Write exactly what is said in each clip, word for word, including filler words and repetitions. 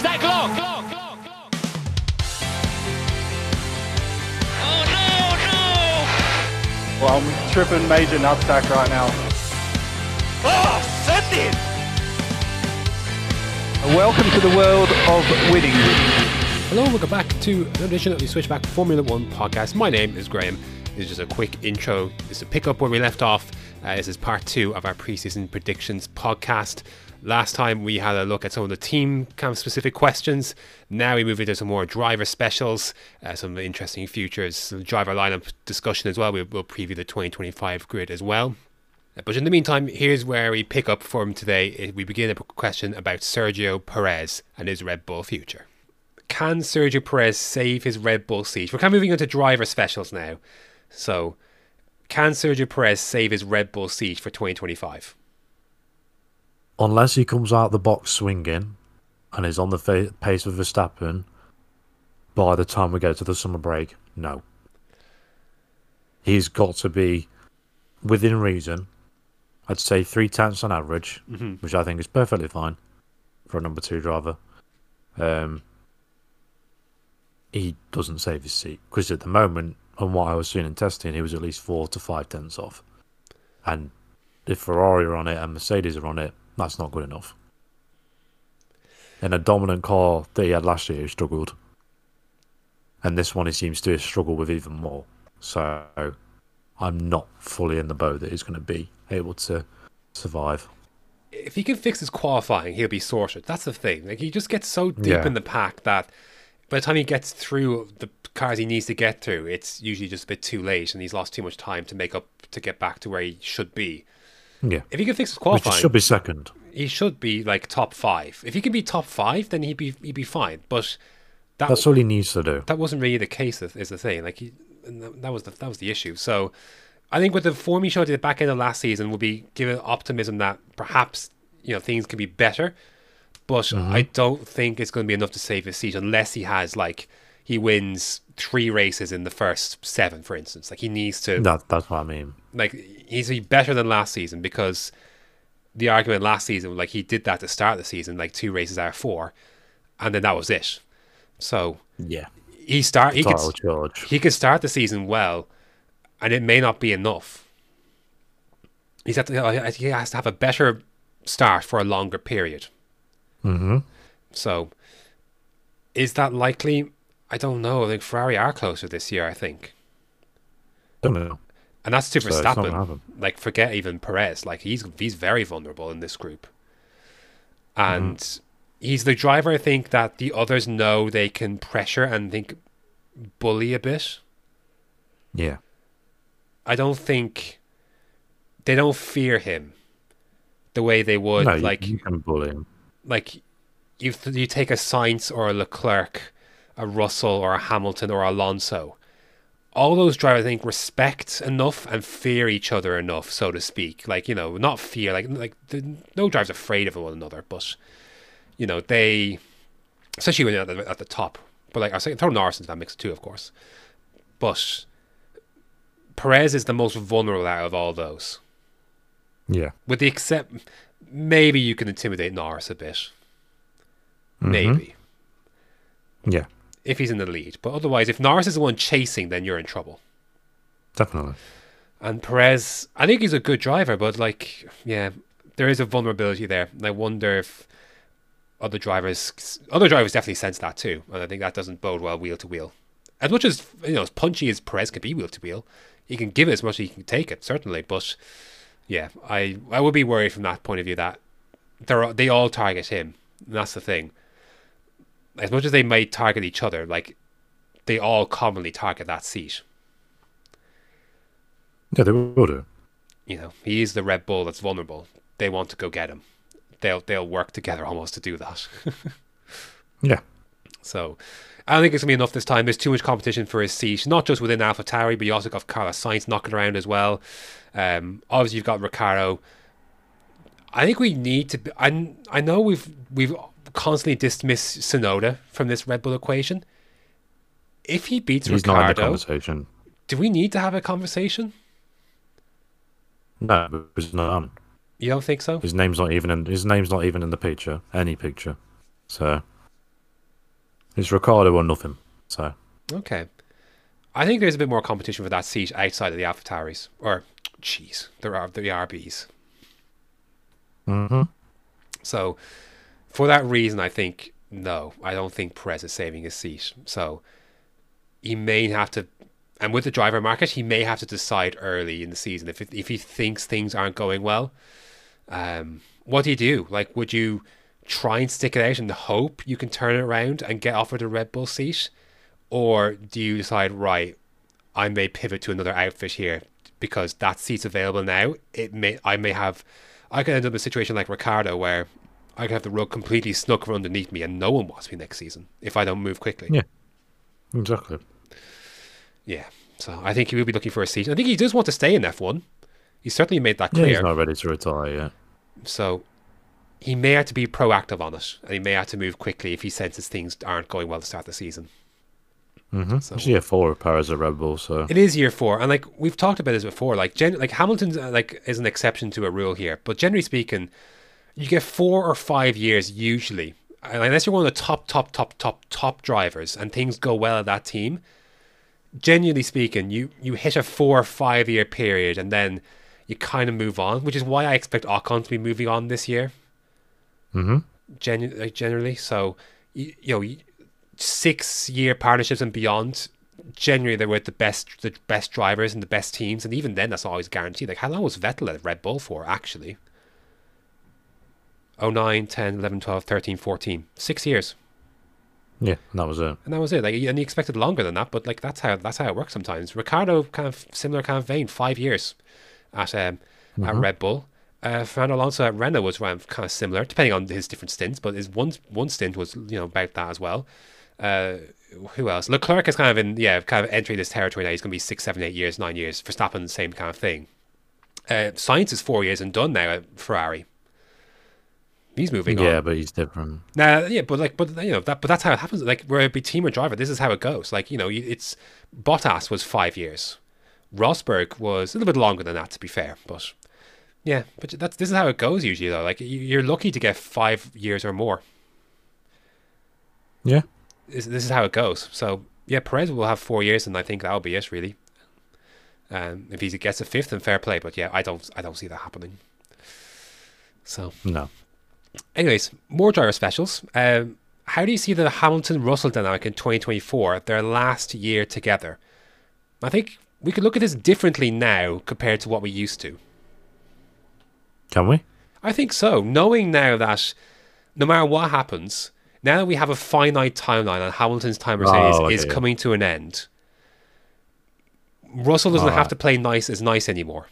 is that clock? Clock, clock, clock. Oh no, no! Well, I'm tripping major nutsack right now. Oh, set it! Welcome to the world of winning. Hello, welcome back to an edition of the Switchback Formula One podcast. My name is Graham. This is just a quick intro. This is a pickup where we left off. Uh, this is part two of our pre-season predictions podcast. Last time we had a look at some of the team camp specific questions. Now we move into some more driver specials, uh, some interesting futures, some driver lineup discussion as well. We'll, we'll preview the twenty twenty-five grid as well. But in the meantime, here's where we pick up from today. We begin a question about Sergio Perez and his Red Bull future. Can Sergio Perez save his Red Bull seat? We're kind of moving on to driver specials now. So, can Sergio Perez save his Red Bull seat for twenty twenty-five? Unless he comes out the box swinging and is on the fa- pace of Verstappen by the time we go to the summer break, no. He's got to be, within reason, I'd say three tenths on average, mm-hmm. which I think is perfectly fine for a number two driver. Um, he doesn't save his seat, because at the moment, on what I was seeing in testing, he was at least four to five tenths off. And if Ferrari are on it and Mercedes are on it, that's not good enough. In a dominant car that he had last year, he struggled. And this one, he seems to struggle with even more. So I'm not fully in the boat that he's going to be able to survive. If he can fix his qualifying, he'll be sorted. That's the thing. Like, he just gets so deep yeah. in the pack that by the time he gets through the cars he needs to get through, it's usually just a bit too late and he's lost too much time to make up to get back to where he should be. Yeah, if he can fix his qualifying, which should be second. He should be like top five. If he can be top five, then he'd be he'd be fine. But that, that's all he needs to do. That wasn't really the case. Is the thing like he, that was the that was the issue. So I think with the form he showed at the back end of last season, will be given optimism that perhaps you know things can be better. But mm-hmm. I don't think it's going to be enough to save his seat unless he has like he wins three races in the first seven, for instance. Like he needs to. That, that's what I mean. Like, he's better than last season, because the argument last season, like, he did that to start the season, like, two races out of four, and then that was it. So, yeah, he start he could, he could start the season well, and it may not be enough. He's have to, he has to have a better start for a longer period. Mm-hmm. So, is that likely? I don't know. I think Ferrari are closer this year, I think. Don't know. And that's to Verstappen. So like, forget even Perez. Like, he's he's very vulnerable in this group. And mm. he's the driver, I think, that the others know they can pressure and think bully a bit. Yeah. I don't think they don't fear him the way they would. No, like, you can bully him. Like, you, you take a Sainz or a Leclerc, a Russell or a Hamilton or Alonso. All those drivers, I think, respect enough and fear each other enough, so to speak. Like, you know, not fear, like, like the, no driver's afraid of one another, but, you know, they, especially when you're at the, at the top. But, like, I say, throw Norris into that mix too, of course. But Perez is the most vulnerable out of all those. Yeah. With the except, maybe you can intimidate Norris a bit. Mm-hmm. Maybe. Yeah. If he's in the lead. But otherwise, if Norris is the one chasing, then you're in trouble. Definitely. And Perez, I think he's a good driver, but like, yeah, there is a vulnerability there. And I wonder if other drivers, other drivers definitely sense that too. And I think that doesn't bode well wheel to wheel. As much as, you know, as punchy as Perez can be wheel to wheel, he can give it as much as he can take it, certainly. But yeah, I, I would be worried from that point of view that they're, they all target him. And that's the thing. As much as they might target each other, like, they all commonly target that seat. Yeah, they will do. You know, he is the Red Bull that's vulnerable. They want to go get him. They'll they'll work together almost to do that. Yeah. So, I don't think it's going to be enough this time. There's too much competition for his seat, not just within AlphaTauri, but you also got Carlos Sainz knocking around as well. Um, obviously, you've got Ricciardo. I think we need to... Be, I, I know we've we've... constantly dismiss Tsunoda from this Red Bull equation. If he beats He's Ricciardo, not in the conversation. Do we need to have a conversation? No, it's not on. You don't think so? His name's not even in. His name's not even in the picture. Any picture. So It's Ricciardo or nothing. So okay, I think there's a bit more competition for that seat outside of the AlphaTauris. Or jeez, there are the R Bs. Mm-hmm. So for that reason, I think no, I don't think Perez is saving his seat. So he may have to, and with the driver market, he may have to decide early in the season if if he thinks things aren't going well. Um, what do you do? Like, would you try and stick it out and hope you can turn it around and get offered a Red Bull seat? Or do you decide, right, I may pivot to another outfit here because that seat's available now. It may, I may have, I could end up in a situation like Ricciardo where I could have the rug completely snug from underneath me and no one wants me next season if I don't move quickly. Yeah, exactly. Yeah, so I think he will be looking for a seat. I think he does want to stay in F one. He certainly made that clear. Yeah, he's not ready to retire, yeah. So he may have to be proactive on it and he may have to move quickly if he senses things aren't going well to start the season. Mm-hmm. So, it's year four of Perez at Red Bull, so it is year four, and like we've talked about this before, like gen- like Hamilton's uh, like is an exception to a rule here, but generally speaking, you get four or five years usually, and unless you're one of the top, top, top, top, top drivers, and things go well at that team. Genuinely speaking, you you hit a four or five year period, and then you kind of move on, which is why I expect Ocon to be moving on this year. Mm-hmm. Genu- like generally, so you, you know. You, six-year partnerships and beyond, generally they're with the best the best drivers and the best teams, and even then that's not always guaranteed. Like, how long was Vettel at Red Bull for, actually? oh nine, ten, eleven, twelve, thirteen, fourteen. Six years. Yeah, and that was it. And that was it. Like, and you expected longer than that, but like that's how that's how it works sometimes. Ricardo, kind of similar kind of vein, five years at um, mm-hmm. at Red Bull. Uh, Fernando Alonso at Renault was kind of similar, depending on his different stints, but his one one stint was, you know, about that as well. Uh, who else? Leclerc is kind of in, yeah, kind of entering this territory now. He's going to be six, seven, eight years, nine years. Verstappen, same kind of thing. Uh, Sainz is four years and done now at Ferrari. He's moving yeah, on. Yeah, but he's different. Now, yeah, but like, but you know that, but that's how it happens. Like, where it be team or driver, this is how it goes. Like, you know, it's Bottas was five years. Rosberg was a little bit longer than that, to be fair. But yeah, but that's this is how it goes usually though. Like, you're lucky to get five years or more. Yeah. This is how it goes. So yeah, Perez will have four years, and I think that'll be it, really. Um, if he gets a fifth, then fair play. But yeah, I don't, I don't see that happening. So no. Anyways, more driver specials. Um, how do you see the Hamilton-Russell dynamic in twenty twenty-four, their last year together? I think we could look at this differently now compared to what we used to. Can we? I think so. Knowing now that no matter what happens. Now that we have a finite timeline and Hamilton's time Mercedes oh, okay, is yeah. coming to an end, Russell doesn't All have right. to play nice as nice anymore.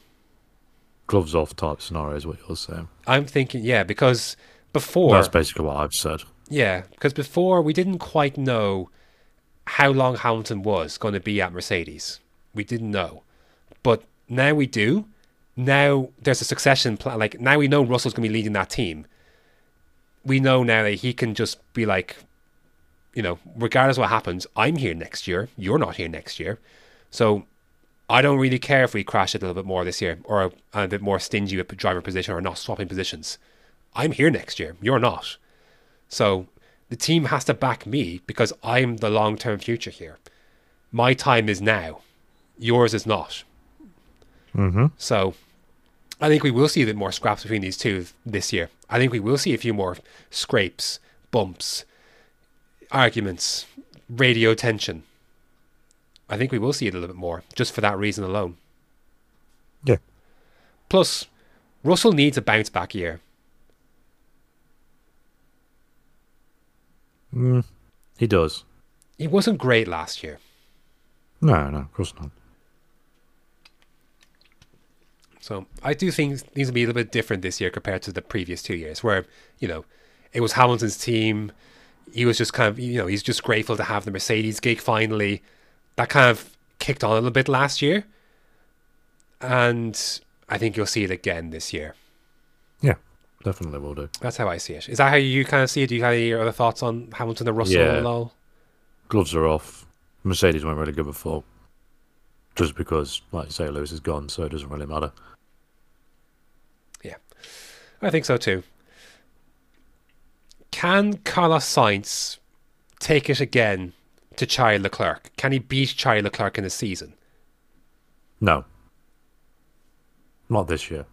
Gloves off type scenario is what you're saying. I'm thinking, yeah, because before... That's basically what I've said. Yeah, because before we didn't quite know how long Hamilton was going to be at Mercedes. We didn't know. But now we do. Now there's a succession plan. Like, now we know Russell's going to be leading that team. We know now that he can just be like, you know, regardless of what happens, I'm here next year. You're not here next year. So I don't really care if we crash it a little bit more this year, or I'm a bit more stingy with driver position or not swapping positions. I'm here next year. You're not. So the team has to back me because I'm the long-term future here. My time is now. Yours is not. Mm-hmm. So I think we will see a bit more scraps between these two this year. I think we will see a few more scrapes, bumps, arguments, radio tension. I think we will see it a little bit more, just for that reason alone. Yeah. Plus, Russell needs a bounce back year. Mm, he does. He wasn't great last year. No, no, of course not. So I do think these will be a little bit different this year compared to the previous two years where, you know, it was Hamilton's team. He was just kind of, you know, he's just grateful to have the Mercedes gig finally. That kind of kicked on a little bit last year. And I think you'll see it again this year. Yeah, definitely will do. That's how I see it. Is that how you kind of see it? Do you have any other thoughts on Hamilton and Russell yeah. and all? Gloves are off. Mercedes weren't really good before. Just because, like you say, Lewis is gone, so it doesn't really matter. Yeah, I think so too. Can Carlos Sainz take it again to Charles Leclerc? Can he beat Charles Leclerc in the season? No. Not this year.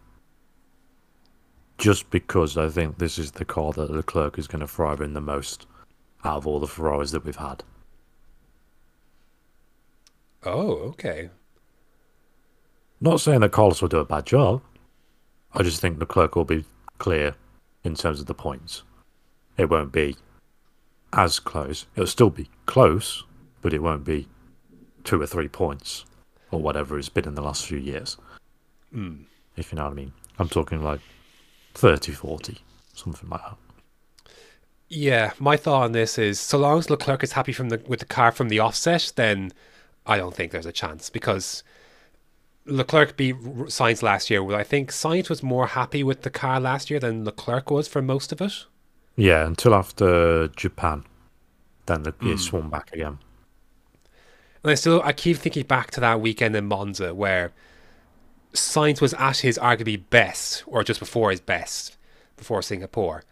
Just because I think this is the car that Leclerc is going to thrive in the most out of all the Ferraris that we've had. Oh, okay. Not saying that Carlos will do a bad job. I just think Leclerc will be clear in terms of the points. It won't be as close. It'll still be close, but it won't be two or three points or whatever it's been in the last few years. Mm. If you know what I mean. I'm talking like thirty, forty, something like that. Yeah, my thought on this is, so long as Leclerc is happy from the, with the car from the offset, then I don't think there's a chance, because Leclerc beat Sainz last year. Well, I think Sainz was more happy with the car last year than Leclerc was for most of it. Yeah, until after Japan. Then the, mm. it swung back again. And I still, I keep thinking back to that weekend in Monza where Sainz was at his arguably best, or just before his best, before Singapore.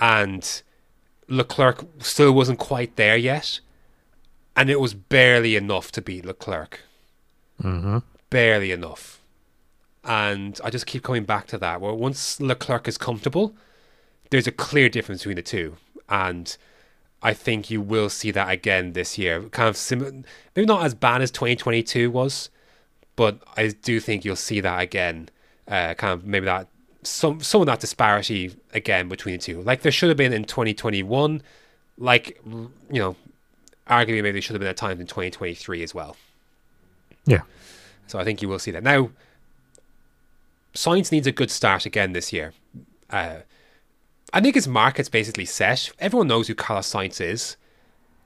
And Leclerc still wasn't quite there yet. And it was barely enough to beat Leclerc. Mm-hmm. Barely enough. And I just keep coming back to that, where once Leclerc is comfortable, there's a clear difference between the two. And I think you will see that again this year. Kind of similar, maybe not as bad as twenty twenty-two was, but I do think you'll see that again. Uh, kind of maybe that some some of that disparity again between the two. Like there should have been in twenty twenty-one, like, you know, arguably maybe there should have been at times in twenty twenty-three as well. Yeah. So I think you will see that. Now, Sainz needs a good start again this year. Uh, I think his market's basically set. Everyone knows who Carlos Sainz is.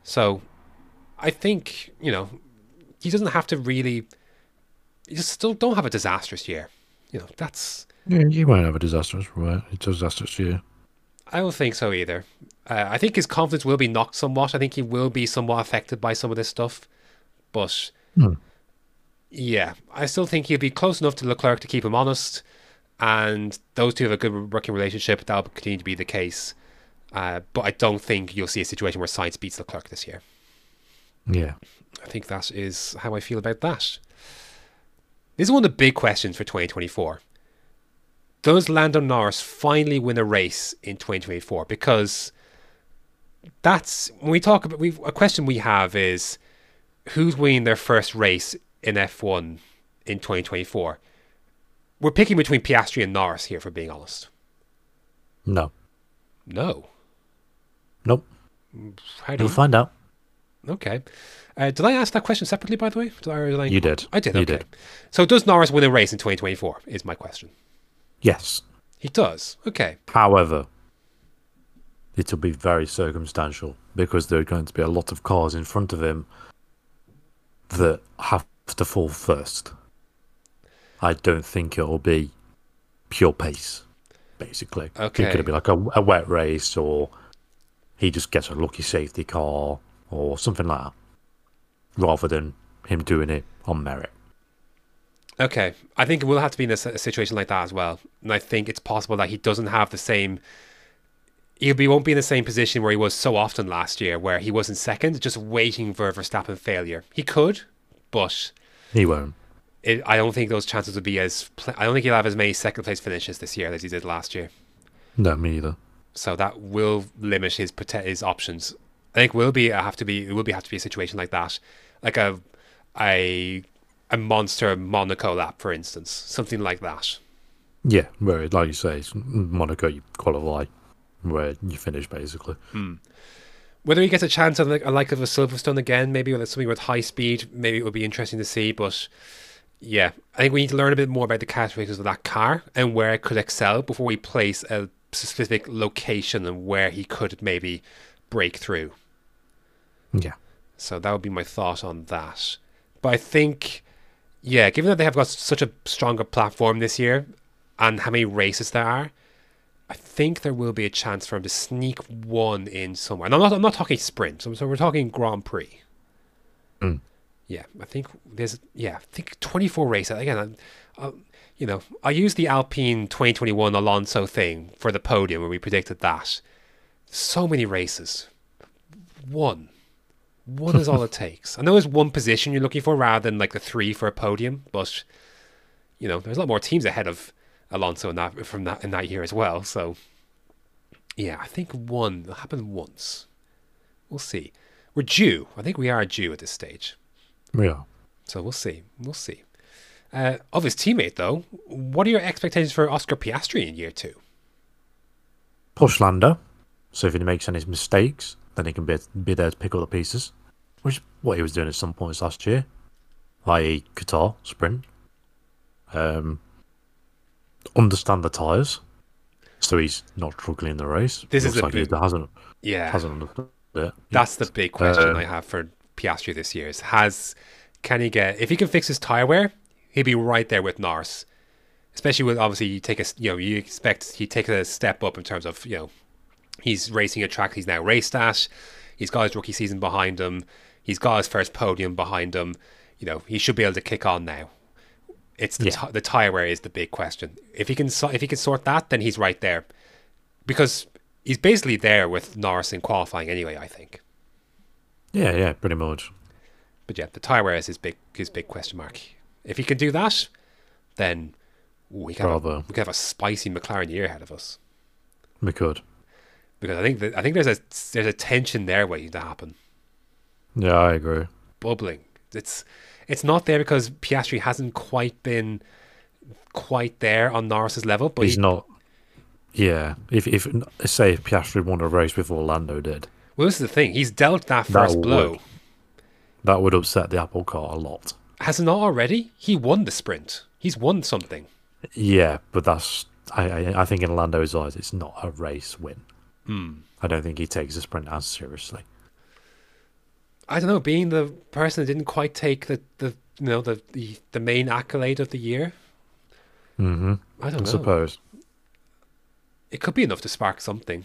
So I think, you know, he doesn't have to really... You just still don't have a disastrous year. You know, that's... Yeah, you won't have a disastrous, right? a disastrous year. I don't think so either. Uh, I think his confidence will be knocked somewhat. I think he will be somewhat affected by some of this stuff. But... Hmm. Yeah, I still think he'll be close enough to Leclerc to keep him honest, and those two have a good working relationship. That'll continue to be the case, uh, but I don't think you'll see a situation where Sainz beats Leclerc this year. Yeah. I think that is how I feel about that. This is one of the big questions for twenty twenty-four. Does Lando Norris finally win a race in twenty twenty-four? Because that's, when we talk about, we've, a question we have is, who's winning their first race in F one in twenty twenty-four. We're picking between Piastri and Norris here, for being honest. No. No? Nope. How do You'll you... find out. Okay. Uh, did I ask that question separately, by the way? Did I, or did I... You did. I did, okay. You did. So does Norris win a race in twenty twenty-four, is my question. Yes. He does, okay. However, it'll be very circumstantial, because there are going to be a lot of cars in front of him that have to fall first. I don't think it'll be pure pace, basically. Okay. It could be like a, a wet race, or he just gets a lucky safety car or something like that, rather than him doing it on merit. Okay. I think it will have to be in a situation like that as well. And I think it's possible that he doesn't have the same... He won't be in the same position where he was so often last year, where he was in second, just waiting for a Verstappen failure. He could, but... He won't. It, I don't think those chances would be as... I don't think he'll have as many second-place finishes this year as he did last year. No, me either. So that will limit his his options. I think will be have to be it will be have to be a situation like that, like a a a monster Monaco lap, for instance, something like that. Yeah, where like you say, it's Monaco you qualify, where you finish basically. Mm. Whether he gets a chance at like a like of a Silverstone again, maybe with something with high speed, maybe it would be interesting to see. But yeah, I think we need to learn a bit more about the characteristics of that car and where it could excel before we place a specific location and where he could maybe break through. Yeah. So that would be my thought on that. But I think, yeah, given that they have got such a stronger platform this year and how many races there are, I think there will be a chance for him to sneak one in somewhere. And I'm not, I'm not talking sprint. So we're talking Grand Prix. Mm. Yeah, I think there's, yeah, I think twenty-four races. Again, I, I, you know, I used the Alpine twenty twenty-one Alonso thing for the podium when we predicted that. So many races. one. One is all it takes. I know there's one position you're looking for rather than like the three for a podium, but you know there's a lot more teams ahead of Alonso in that from that in that year as well. So yeah, I think one will happen once. We'll see. We're due. I think we are due at this stage. We are. So we'll see. We'll see. Uh, of his teammate, though, what are your expectations for Oscar Piastri in year two? Push Lando. So if he makes any mistakes, then he can be, be there to pick up the pieces, which is what he was doing at some points last year, that is. Qatar sprint. Um, understand the tyres, so he's not struggling in the race. This Looks is like a big, he hasn't, yeah, hasn't understood it. That's the big question uh, I have for Piastri this year: is has can he get if he can fix his tyre wear? He'd be right there with Norris, especially with obviously you take a you know you expect he takes a step up in terms of you know he's racing a track he's now raced at, he's got his rookie season behind him, he's got his first podium behind him, you know he should be able to kick on now. It's the yeah. t- the tyre wear is the big question. If he can so- if he can sort that, then he's right there, because he's basically there with Norris in qualifying anyway. I think. Yeah, yeah, pretty much. But yeah, the tyre wear is his big his big question mark. If he can do that, then ooh, we, can have a, we can have a spicy McLaren year ahead of us. We could, because I think that, I think there's a there's a tension there waiting to happen. Yeah, I agree. Bubbling. It's it's not there because Piastri hasn't quite been quite there on Norris's level, but he's he, not. Yeah, if if say if Piastri won a race before Lando did, well, this is the thing. He's dealt that first that blow. Would, that would upset the apple cart a lot. Has it not already? He won the sprint. He's won something. Yeah, but that's... I, I, I think in Lando's eyes, it's not a race win. Mm. I don't think he takes the sprint as seriously. I don't know. Being the person that didn't quite take the, the you know the, the, the main accolade of the year? Mm-hmm. I don't I know. I suppose. It could be enough to spark something.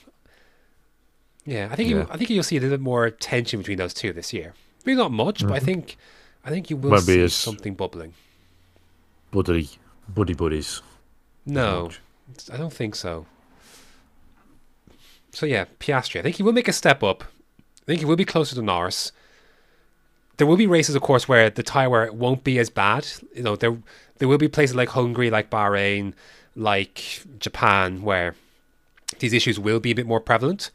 Yeah, I think, yeah. You, I think you'll see a little bit more tension between those two this year. Maybe not much, mm-hmm. but I think... I think you will Maybe see something bubbling. Buddy, buddy buddies. No, I don't think so. So yeah, Piastri. I think he will make a step up. I think he will be closer to Norris. There will be races, of course, where the tyre wear won't be as bad. You know, there there will be places like Hungary, like Bahrain, like Japan, where these issues will be a bit more prevalent.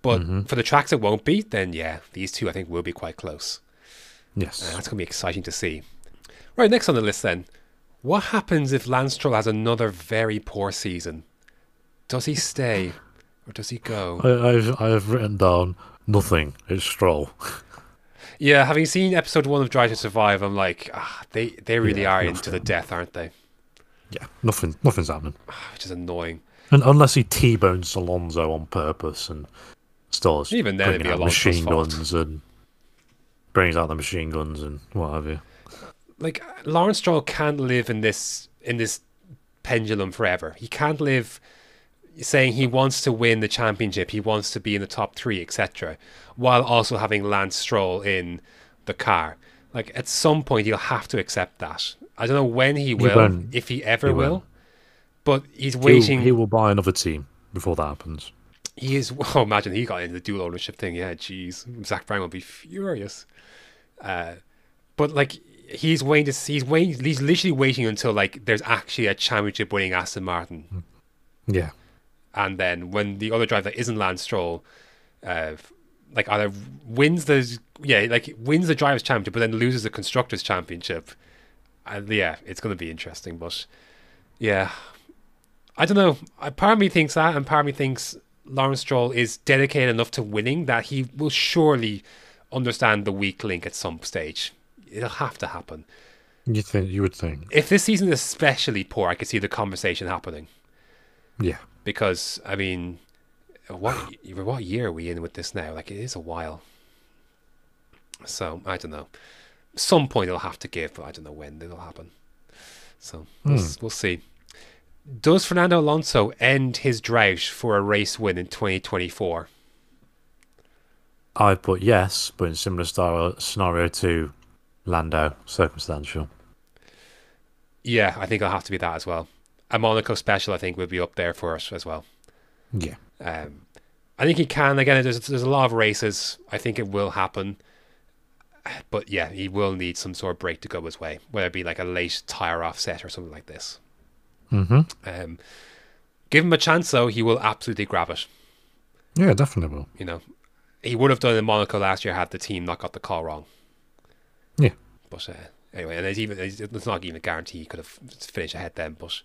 But mm-hmm. for the tracks that won't be, then yeah, these two I think will be quite close. Yes. Uh, that's going to be exciting to see. Right, next on the list then. What happens if Lance Stroll has another very poor season? Does he stay or does he go? I, I've, I've written down nothing. It's Stroll. Yeah, having seen episode one of Drive to Survive, I'm like, ah, they, they really yeah, are nothing. Into the death, aren't they? Yeah, nothing. nothing's happening. Which is annoying. And unless he T-bones Alonso on purpose and starts Even then, bringing it'd be out machine guns fault. and... brings out the machine guns and what have you. Like, Lawrence Stroll can't live in this in this pendulum forever. He can't live saying he wants to win the championship, he wants to be in the top three, et cetera, while also having Lance Stroll in the car. Like, at some point, he'll have to accept that. I don't know when he will, he if he ever he will. will, but he's waiting. He, he will buy another team before that happens. He is. Oh, imagine he got into the dual ownership thing. Yeah, geez, Zach Brown will be furious. Uh, but like, he's waiting to see, he's waiting. He's literally waiting until like there's actually a championship-winning Aston Martin. Yeah. And then when the other driver isn't Lance Stroll, uh, like either wins the yeah, like wins the drivers' championship, but then loses the constructors' championship. And yeah, it's going to be interesting. But yeah, I don't know. Part of me thinks that, and part of me thinks Lawrence Stroll is dedicated enough to winning that he will surely understand the weak link at some stage. It'll have to happen. You think? You would think. If this season is especially poor, I could see the conversation happening. Yeah. Because I mean, what what year are we in with this now? Like, it is a while. So I don't know. Some point it'll have to give, but I don't know when it'll happen. So we'll, mm. we'll see. Does Fernando Alonso end his drought for a race win in twenty twenty-four? I'd put yes, but in similar style, scenario to Lando, circumstantial. Yeah, I think it'll have to be that as well. A Monaco special, I think, would be up there for us as well. Yeah. Um, I think he can. Again, there's, there's a lot of races. I think it will happen. But yeah, he will need some sort of break to go his way, whether it be like a late tyre offset or something like this. Mm-hmm. Um, give him a chance, though, he will absolutely grab it. Yeah, definitely will. You know, he would have done it in Monaco last year had the team not got the call wrong. Yeah. But uh, anyway, and it's, even, it's not even a guarantee he could have finished ahead then. But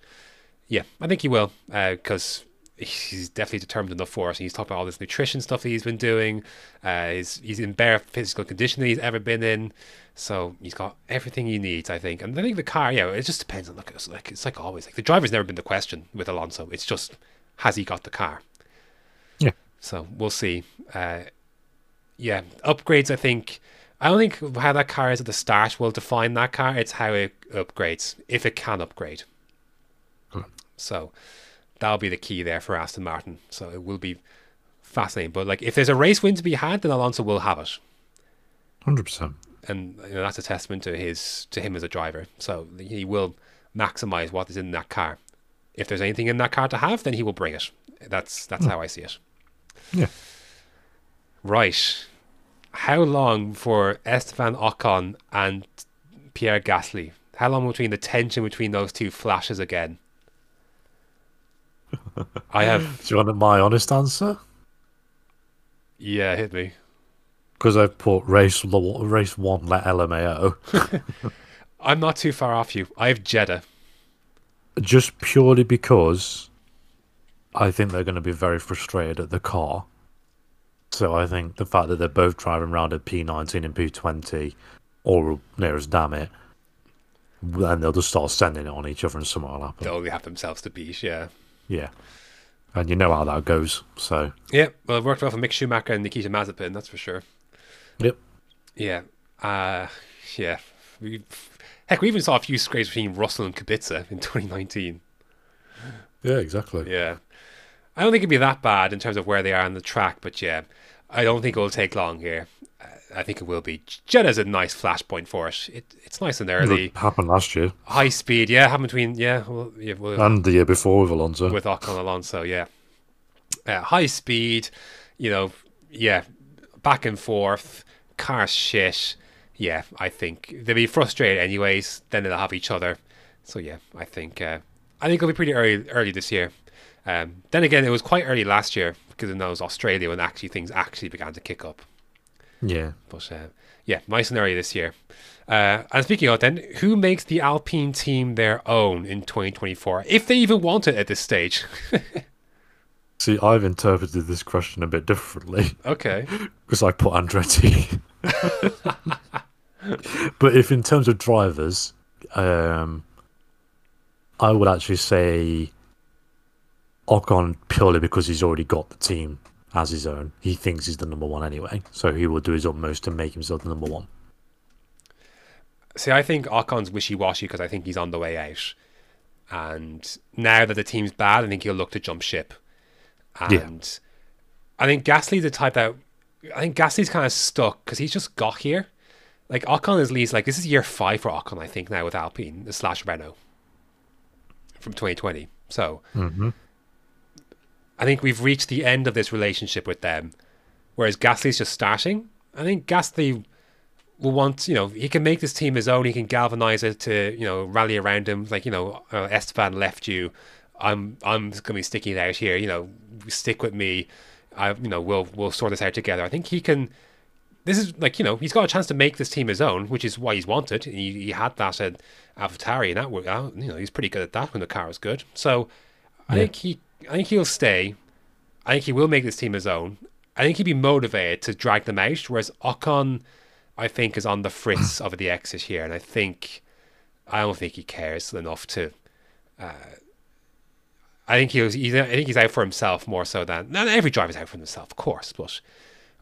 yeah, I think he will, because... Uh, he's definitely determined enough for us. He's talked about all this nutrition stuff that he's been doing. Uh, he's, he's in bare physical condition that he's ever been in. So he's got everything he needs, I think. And I think the car, yeah, it just depends on, look, it's like, it's like always. Like, the driver's never been the question with Alonso. It's just, has he got the car? Yeah. So we'll see. Uh, yeah, upgrades, I think. I don't think how that car is at the start will define that car. It's how it upgrades, if it can upgrade. Cool. So... that'll be the key there for Aston Martin. So it will be fascinating. But like, if there's a race win to be had, then Alonso will have it. one hundred percent. And you know, that's a testament to his to him as a driver. So he will maximize what is in that car. If there's anything in that car to have, then he will bring it. That's that's mm. how I see it. Yeah. Right. How long for Esteban Ocon and Pierre Gasly? How long between the tension between those two flashes again? I have. Do you want my honest answer? Yeah, hit me. Because I've put race race one, let L M A O. I'm not too far off you. I have Jeddah. Just purely because I think they're going to be very frustrated at the car. So I think the fact that they're both driving around at P nineteen and P twenty, or near as damn it, and they'll just start sending it on each other and something will happen. They'll only have themselves to beat, yeah. Yeah, and you know how that goes. So yeah, well, it worked well for Mick Schumacher and Nikita Mazepin, that's for sure. Yep. Yeah, uh, yeah. We, heck, we even saw a few scrapes between Russell and Kubica in twenty nineteen. Yeah, exactly. Yeah, I don't think it'd be that bad in terms of where they are on the track, but yeah, I don't think it'll take long here. I think it will be. Jeddah's a nice flashpoint for it. it. It's nice and early. It happened last year. High speed, yeah. Happened between, yeah. Well, yeah well, and the year before with Alonso. With Ocon Alonso, yeah. Uh, high speed, you know, yeah. Back and forth. Car shit. Yeah, I think they'll be frustrated anyways. Then they'll have each other. So yeah, I think uh, I think it'll be pretty early, early this year. Um, then again, it was quite early last year because it was Australia when actually things actually began to kick up. Yeah, but uh, yeah, nice and early this year. Uh, and speaking of then, who makes the Alpine team their own in twenty twenty-four, if they even want it at this stage? See, I've interpreted this question a bit differently. Okay, because I put Andretti. But if in terms of drivers, um, I would actually say Ocon purely because he's already got the team as his own. He thinks he's the number one anyway, so he will do his utmost to make himself the number one. See, I think Ocon's wishy-washy because I think he's on the way out, and now that the team's bad, I think he'll look to jump ship. And yeah. I think Gasly's the type that I think Gasly's kind of stuck because he's just got here. Like Ocon is least like this is year five for Ocon, I think now with Alpine slash Renault from twenty twenty. So. Mm-hmm. I think we've reached the end of this relationship with them, whereas Gasly's just starting. I think Gasly will want, you know, he can make this team his own. He can galvanize it to, you know, rally around him. Like, you know, uh, Esteban left you. I'm, I'm going to be sticking it out here. You know, stick with me. I, you know, we'll, we'll sort this out together. I think he can. This is like, you know, he's got a chance to make this team his own, which is why he's wanted. He, he had that at AlphaTauri, and that worked out. You know, he's pretty good at that when the car was good. So, I yeah. think he. I think he'll stay. I think he will make this team his own. I think he'd be motivated to drag them out, whereas Ocon, I think, is on the fritz of the exit here, and I think I don't think he cares enough to. Uh, I think he's. I think he's out for himself more so than. Not every driver's out for himself, of course, but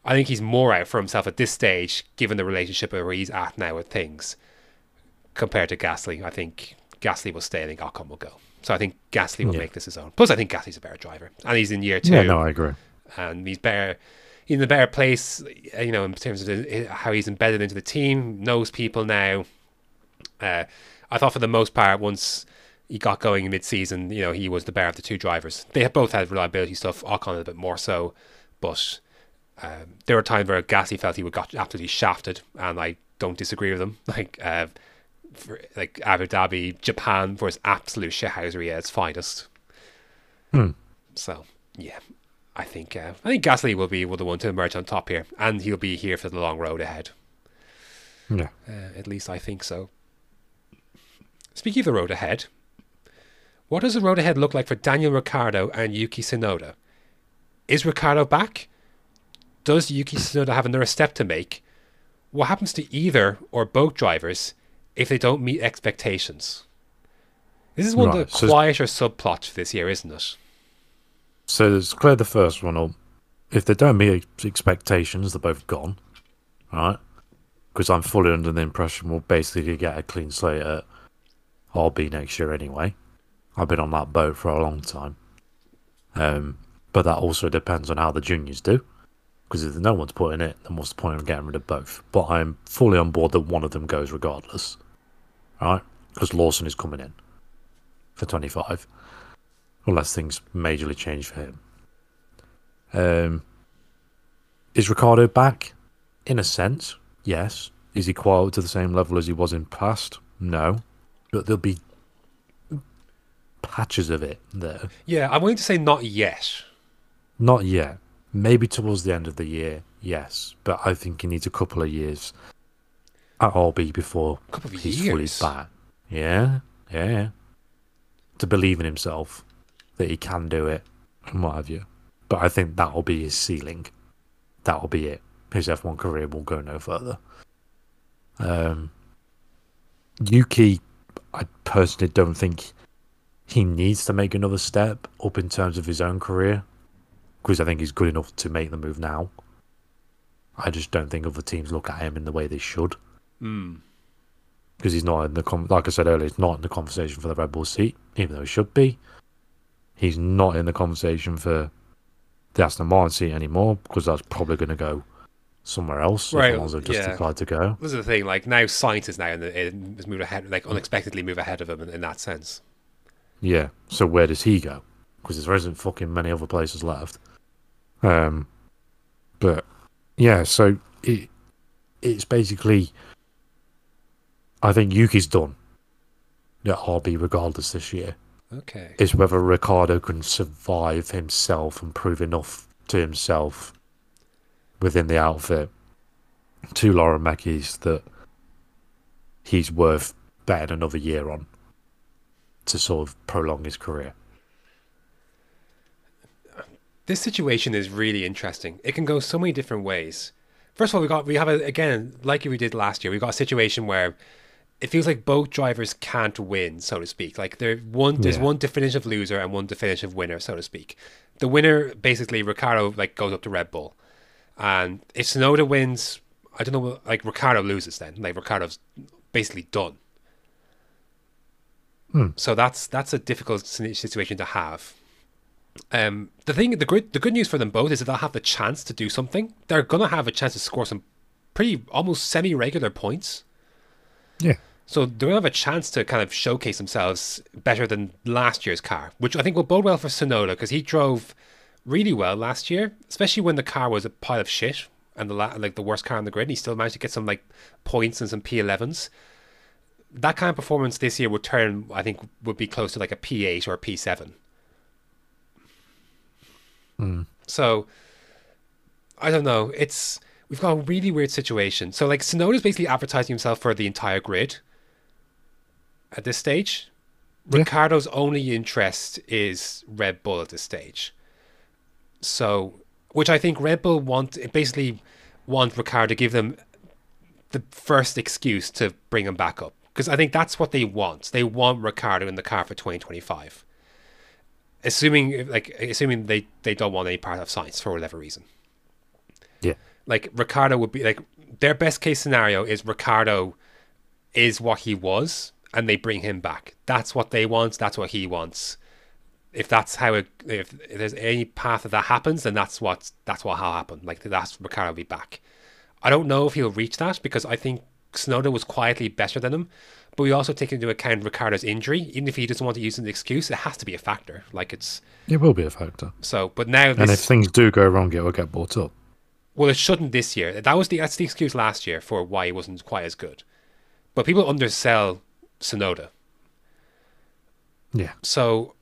I think he's more out for himself at this stage, given the relationship where he's at now with things, compared to Gasly. I think Gasly will stay. I think Ocon will go. So I think Gasly will yeah. make this his own. Plus, I think Gasly's a better driver, and he's in year two. Yeah, no, I agree. And he's better, he's in a better place, you know, in terms of the, how he's embedded into the team, knows people now. Uh, I thought for the most part, once he got going mid-season, you know, he was the better of the two drivers. They have both had reliability stuff, Ocon a bit more so, but um, there were times where Gasly felt he would got absolutely shafted, and I don't disagree with him. Like uh, for, like Abu Dhabi, Japan for his absolute shithousery at its finest. Hmm. So yeah, I think uh, I think Gasly will be the one to emerge on top here, and he'll be here for the long road ahead. Yeah, uh, at least I think so. Speaking of the road ahead, what does the road ahead look like for Daniel Ricciardo and Yuki Tsunoda? Is Ricciardo back? Does Yuki Tsunoda have another step to make? What happens to either or both drivers if they don't meet expectations? This is one right, of the so quieter subplots this year, isn't it? So let's clear the first one up. If they don't meet expectations, they're both gone, right? Because I'm fully under the impression we'll basically get a clean slate at R B next year anyway. I've been on that boat for a long time. Um, but that also depends on how the juniors do. Because if no one's putting it, then what's the point of getting rid of both? But I'm fully on board that one of them goes regardless. Right? Because Lawson is coming in for twenty-five. Unless things majorly change for him. Um, is Ricciardo back? In a sense, yes. Is he quite to the same level as he was in past? No. But there'll be patches of it there. Yeah, I'm willing to say not yet. Not yet. Maybe towards the end of the year, yes. But I think he needs a couple of years at R B before a couple of he's years. fully back. Yeah, yeah, yeah. To believe in himself, that he can do it, and what have you. But I think that'll be his ceiling. That'll be it. His F one career will go no further. Um, Yuki, I personally don't think he needs to make another step up in terms of his own career, because I think he's good enough to make the move now. I just don't think other teams look at him in the way they should. Mm. Because he's not in the, like I said earlier, he's not in the conversation for the Red Bull seat, even though he should be. He's not in the conversation for the Aston Martin seat anymore, because that's probably going to go somewhere else. Right, if Alonso just yeah. decided to go. This is the thing, like now Sainz is now in the, is moved ahead, like unexpectedly move ahead of him in, in that sense. Yeah, so where does he go? Because there isn't fucking many other places left. Um, but yeah, so it it's basically, I think Yuki's done at R B regardless this year. Okay, it's whether Ricciardo can survive himself and prove enough to himself within the outfit to Laura Mackey's that he's worth betting another year on to sort of prolong his career. This situation is really interesting. It can go so many different ways. First of all, we got we have a, again, like we did last year, we got a situation where it feels like both drivers can't win, so to speak. Like there one there's yeah. one definitive loser and one definitive winner, so to speak. The winner, basically, Ricciardo like goes up to Red Bull, and if Tsunoda wins, I don't know, like Ricciardo loses then. Like Ricciardo's basically done. Hmm. So that's that's a difficult situation to have. Um, the thing, the good, the good news for them both is that they'll have the chance to do something. They're gonna have a chance to score some pretty almost semi-regular points. Yeah. So they're gonna have a chance to kind of showcase themselves better than last year's car, which I think will bode well for Tsunoda because he drove really well last year, especially when the car was a pile of shit and the la like the worst car on the grid. And he still managed to get some like points and some P elevens. That kind of performance this year would turn, I think, would be close to like a P eight or a P seven. Mm. So, I don't know. It's we've got a really weird situation. So, like, Tsunoda's basically advertising himself for the entire grid at this stage. Yeah. Ricciardo's only interest is Red Bull at this stage. So, which I think Red Bull want, basically want Ricciardo to give them the first excuse to bring him back up. Because I think that's what they want. They want Ricciardo in the car for twenty twenty-five. Assuming like assuming they, they don't want any part of Sainz for whatever reason. Yeah. Like Ricciardo would be like their best case scenario is Ricciardo is what he was and they bring him back. That's what they want, that's what he wants. If that's how it, if, if there's any path that, that happens, then that's what that's what will happen. Like that's Ricciardo will be back. I don't know if he'll reach that because I think Tsunoda was quietly better than him, but we also take into account Ricciardo's injury. Even if he doesn't want to use an excuse, it has to be a factor. Like it's, it will be a factor. So, but now, this, and if things do go wrong, it will get bought up. Well, it shouldn't this year. That was the that's the excuse last year for why he wasn't quite as good. But people undersell Tsunoda. Yeah. So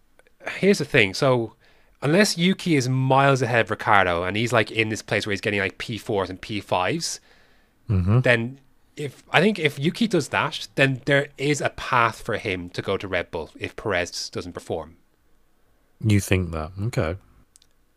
here's the thing. So unless Yuki is miles ahead of Ricciardo and he's like in this place where he's getting like P fours and P fives, mm-hmm. then if I think if Yuki does that, then there is a path for him to go to Red Bull if Perez doesn't perform. You think that? Okay.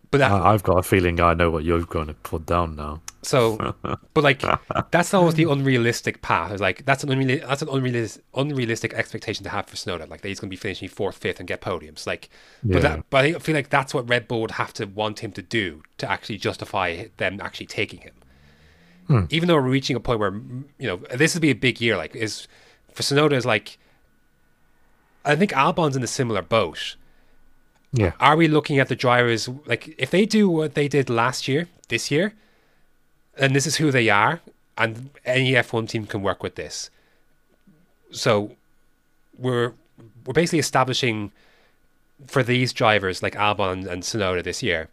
But that, I've got a feeling I know what you're going to put down now. So, but like that's always the unrealistic path. It's like that's an unreal, that's an unrealistic, unrealistic expectation to have for Tsunoda. Like that he's going to be finishing fourth, fifth, and get podiums. Like, yeah. but that, but I feel like that's what Red Bull would have to want him to do to actually justify them actually taking him. Hmm. Even though we're reaching a point where you know this would be a big year. Like, is for Tsunoda is like, I think Albon's in a similar boat. Yeah. Are we looking at the drivers like if they do what they did last year, this year, and this is who they are, and any F one team can work with this. So we're we're basically establishing for these drivers like Albon and Tsunoda this year,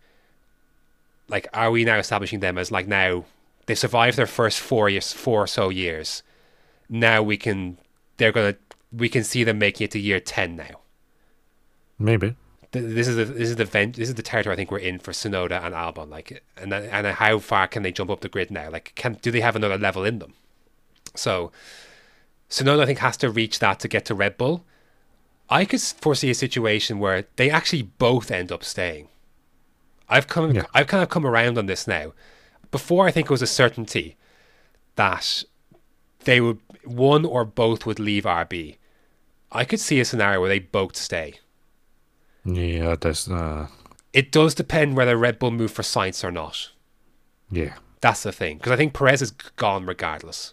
like are we now establishing them as like now they survived their first four years, four or so years. Now we can they're gonna we can see them making it to year ten now. Maybe. This is the this is the vent, this is the territory I think we're in for Tsunoda and Albon. Like, and and how far can they jump up the grid now? Like, can do they have another level in them? So, Tsunoda I think has to reach that to get to Red Bull. I could foresee a situation where they actually both end up staying. I've come yeah. I've kind of come around on this now. Before I think it was a certainty that they would one or both would leave R B. I could see a scenario where they both stay. Yeah, that's uh... it does depend whether Red Bull move for Sainz or not. Yeah, that's the thing because I think Perez is gone regardless.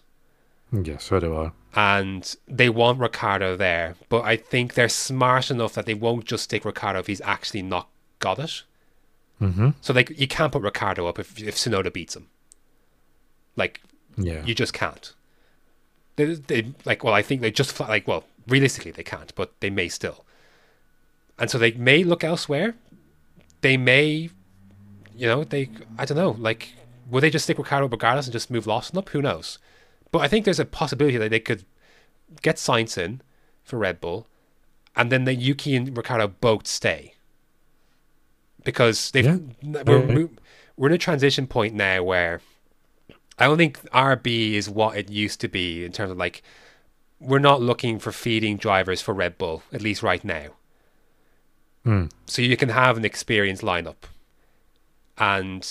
Yeah, so do I. And they want Ricciardo there, but I think they're smart enough that they won't just stick Ricciardo if he's actually not got it. Mm-hmm. So like, you can't put Ricciardo up if if Tsunoda beats him. Like, yeah, you just can't. They, they like well, I think they just like well, realistically they can't, but they may still. And so they may look elsewhere. They may, you know, they, I don't know, like, will they just stick with Ricciardo regardless and just move Lawson up? Who knows? But I think there's a possibility that they could get Sainz in for Red Bull and then the Yuki and Ricciardo both stay. Because they've, yeah. we're, we're, we're in a transition point now where I don't think R B is what it used to be in terms of like, we're not looking for feeding drivers for Red Bull, at least right now. Mm. So you can have an experienced lineup, and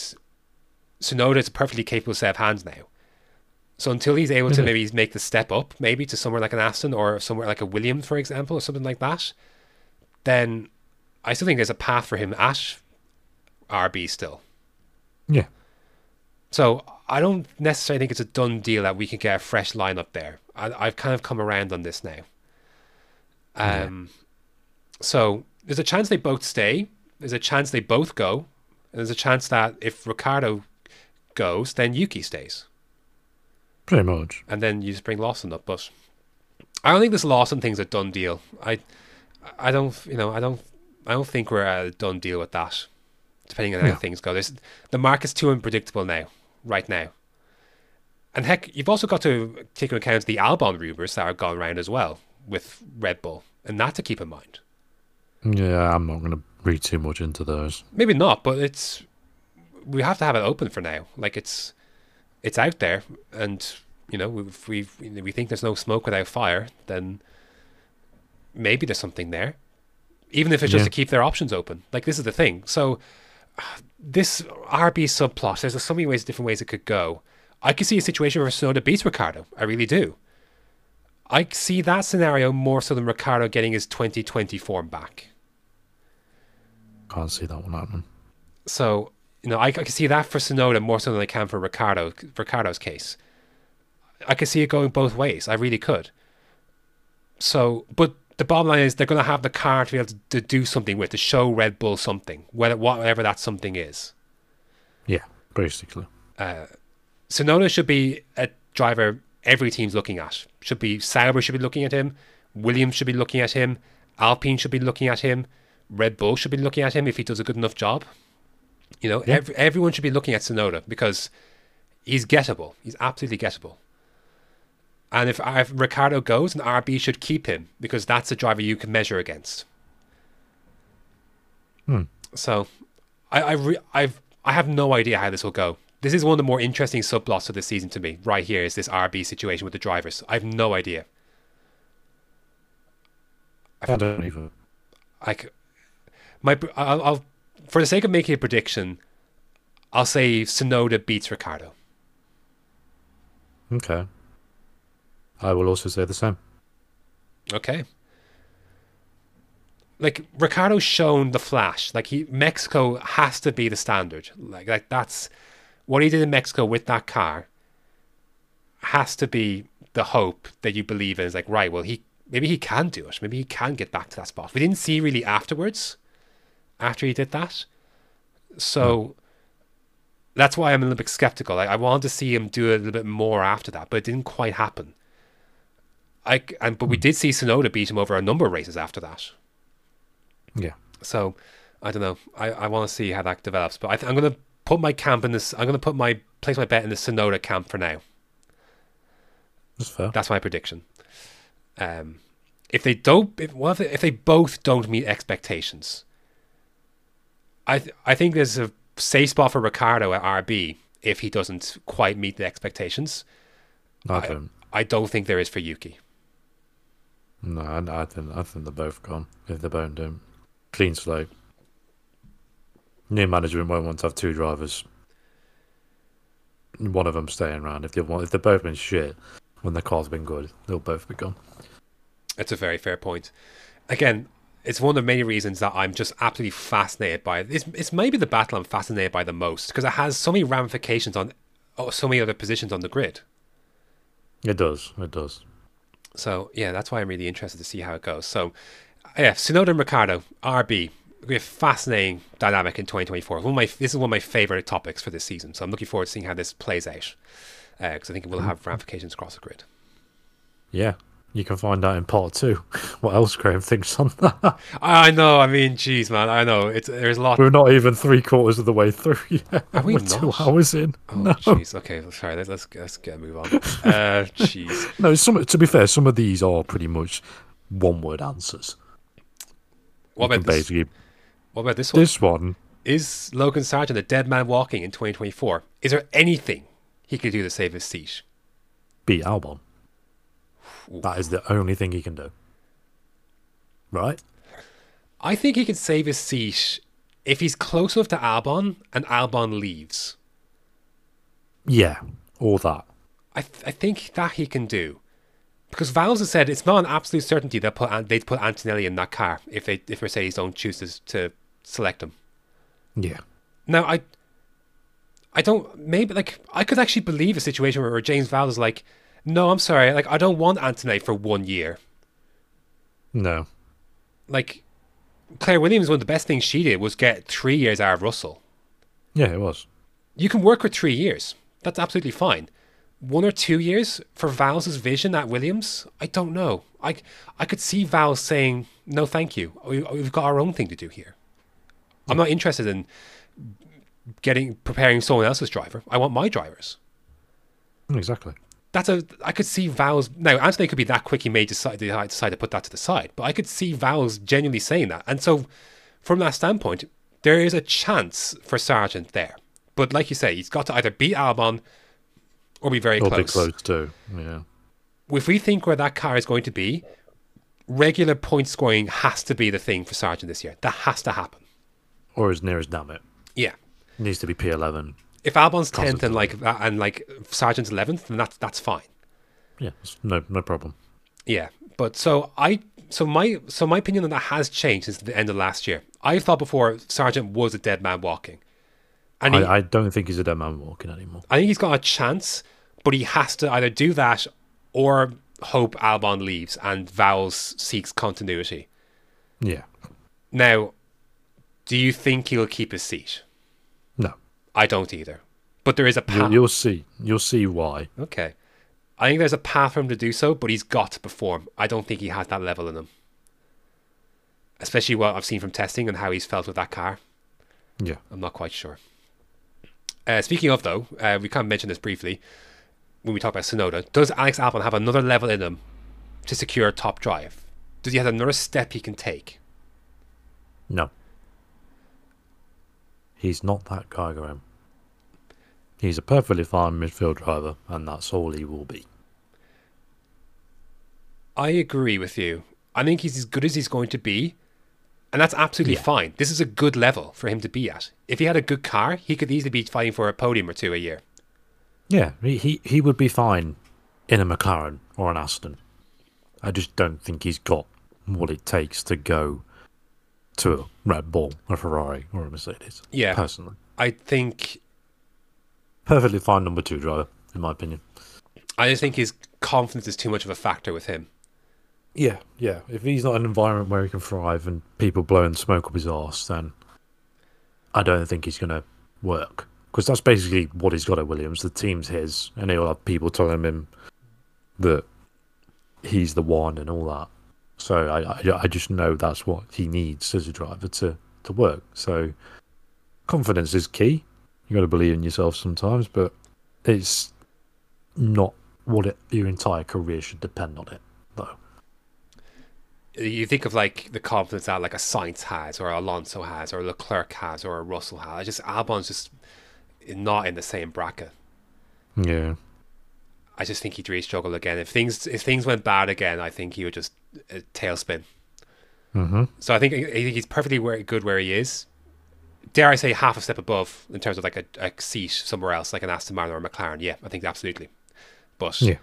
Tsunoda is a perfectly capable set of hands now. So until he's able to maybe make the step up, maybe to somewhere like an Aston or somewhere like a Williams, for example, or something like that, then I still think there's a path for him at R B still. Yeah. So I don't necessarily think it's a done deal that we can get a fresh lineup there. I, I've kind of come around on this now. Um. Yeah. So. There's a chance they both stay. There's a chance they both go. And there's a chance that if Ricciardo goes, then Yuki stays. Pretty much. And then you just bring Lawson up. But I don't think this Lawson thing's a done deal. I, I don't. You know, I don't. I don't think we're at a done deal with that. Depending on how yeah. things go, there's, the market's too unpredictable now. Right now. And heck, you've also got to take into account the Albon rumors that are gone around as well with Red Bull, and that to keep in mind. Yeah, I'm not going to read too much into those. Maybe not, but it's we have to have it open for now. Like it's it's out there, and you know if we we think there's no smoke without fire, then maybe there's something there, even if it's just yeah. to keep their options open. Like this is the thing. So this R B subplot, there's so many ways, different ways it could go. I could see a situation where Tsunoda beats Ricciardo. I really do. I see that scenario more so than Ricciardo getting his twenty twenty form back. Can't see that one happening. So, you know, I, I can see that for Tsunoda more so than I can for Ricciardo, Ricciardo's case. I can see it going both ways. I really could. So, but the bottom line is they're going to have the car to be able to, to do something with, to show Red Bull something, whether, whatever that something is. Yeah, basically. Uh, Tsunoda should be a driver every team's looking at. Should be Sauber should be looking at him. Williams should be looking at him. Alpine should be looking at him. Red Bull should be looking at him if he does a good enough job. You know, yeah. every, everyone should be looking at Tsunoda because he's gettable. He's absolutely gettable. And if, if Ricciardo goes, an R B should keep him because that's a driver you can measure against. Hmm. So, I I re, I've I have no idea how this will go. This is one of the more interesting subplots of this season to me. Right here is this R B situation with the drivers. I have no idea. I, I don't even. I my I'll, I'll for the sake of making a prediction, I'll say Tsunoda beats Ricciardo. Okay. I will also say the same. Okay. Like, Ricciardo's shown the flash. Like, he Mexico has to be the standard. Like, like that's... What he did in Mexico with that car has to be the hope that you believe in. It's like, right, well, he maybe he can do it. Maybe he can get back to that spot. We didn't see really afterwards, after he did that. So, that's why I'm a little bit skeptical. Like, I wanted to see him do a little bit more after that, but it didn't quite happen. I, and, but we did see Tsunoda beat him over a number of races after that. Yeah. So, I don't know. I, I want to see how that develops, but I th I'm going to put my camp in this. I'm going to put my place my bet in the Tsunoda camp for now. That's fair. That's my prediction. Um, if they don't, if well, if they, if they both don't meet expectations, I th I think there's a safe spot for Ricciardo at R B if he doesn't quite meet the expectations. I don't. I, I don't think there is for Yuki. No, I, I think I think they're both gone if they both don't. Clean slate. New management won't want to have two drivers. One of them staying around. If they want, if they've both been shit, when the car's been good, they'll both be gone. That's a very fair point. Again, it's one of many reasons that I'm just absolutely fascinated by it. It's, it's maybe the battle I'm fascinated by the most because it has so many ramifications on oh, so many other positions on the grid. It does. It does. So yeah, that's why I'm really interested to see how it goes. So. Yeah, Tsunoda and Ricciardo, R B. We have a fascinating dynamic in twenty twenty-four. One of my, this is one of my favourite topics for this season, so I'm looking forward to seeing how this plays out, because uh, I think it will have ramifications across the grid. Yeah, you can find out in part two. What else Graham thinks on that? I know, I mean, jeez, man, I know. It's, there's a lot. We're not even three quarters of the way through yet. Are we We're not? two hours in. Oh, jeez, no. Okay, sorry, let's, let's, let's get a move on. Uh, jeez. No, some, to be fair, some of these are pretty much one-word answers. What about, this, what about this one? This one. Is Logan Sargeant a dead man walking in twenty twenty-four? Is there anything he could do to save his seat? Beat Albon. Ooh. That is the only thing he can do. Right? I think he can save his seat if he's close enough to Albon and Albon leaves. Yeah, all that. I, th I think that he can do. Because Valls has said it's not an absolute certainty that put, they'd put Antonelli in that car if they if Mercedes don't choose to, to select him. Yeah. Now I, I don't maybe like I could actually believe a situation where James Valls is like, no, I'm sorry, like I don't want Antonelli for one year. No. Like, Claire Williams, one of the best things she did was get three years out of Russell. Yeah, it was. You can work for three years. That's absolutely fine. One or two years for Val's vision at Williams, I don't know. I I could see Val saying, no, thank you. We, we've got our own thing to do here. I'm not interested in getting preparing someone else's driver. I want my drivers. Exactly. That's a. I could see Val's... Now, Anthony could be that quick he may decide, decide to put that to the side, but I could see Val's genuinely saying that. And so, from that standpoint, there is a chance for Sargeant there. But like you say, he's got to either beat Albon... Or be very It'll close. Be close too. Yeah. If we think where that car is going to be, regular point scoring has to be the thing for Sargeant this year. That has to happen. Or as near as damn it. Yeah. It needs to be P eleven. If Albon's tenth and like and like Sargeant's eleventh, then that's that's fine. Yeah. No no problem. Yeah. But so I so my so my opinion on that has changed since the end of last year. I thought before Sargeant was a dead man walking. And he, I, I don't think he's a dead man walking anymore. I think he's got a chance, but he has to either do that or hope Albon leaves and Vowles seeks continuity. Yeah. Now, do you think he'll keep his seat? No. I don't either. But there is a path. You'll see. You'll see why. Okay. I think there's a path for him to do so, but he's got to perform. I don't think he has that level in him. Especially what I've seen from testing and how he's felt with that car. Yeah. I'm not quite sure. Uh, speaking of, though, uh, we kind of mentioned this briefly when we talk about Tsunoda. Does Alex Albon have another level in him to secure top drive? Does he have another step he can take? No. He's not that guy, Graham. He's a perfectly fine midfield driver, and that's all he will be. I agree with you. I think he's as good as he's going to be, and that's absolutely yeah. fine. This is a good level for him to be at. If he had a good car, he could easily be fighting for a podium or two a year. Yeah, he, he, he would be fine in a McLaren or an Aston. I just don't think he's got what it takes to go to a Red Bull, a Ferrari, or a Mercedes. Yeah, personally. I think... perfectly fine number two driver, in my opinion. I just think his confidence is too much of a factor with him. Yeah, yeah. If he's not in an environment where he can thrive and people blowing smoke up his arse, then I don't think he's going to work. Because that's basically what he's got at Williams. The team's his, and he'll have people telling him that he's the one and all that. So I, I, I just know that's what he needs as a driver to, to work. So confidence is key. You've got to believe in yourself sometimes, but it's not what it, your entire career should depend on it, though. You think of like the confidence that like a Sainz has, or Alonso has, or Leclerc has, or a Russell has. Just Albon's just not in the same bracket. Yeah, I just think he'd really struggle again if things if things went bad again. I think he would just uh, tailspin. Mm-hmm. So I think I think he's perfectly where, good where he is. Dare I say half a step above in terms of like a, a seat somewhere else, like an Aston Martin or a McLaren. Yeah, I think absolutely. But yeah.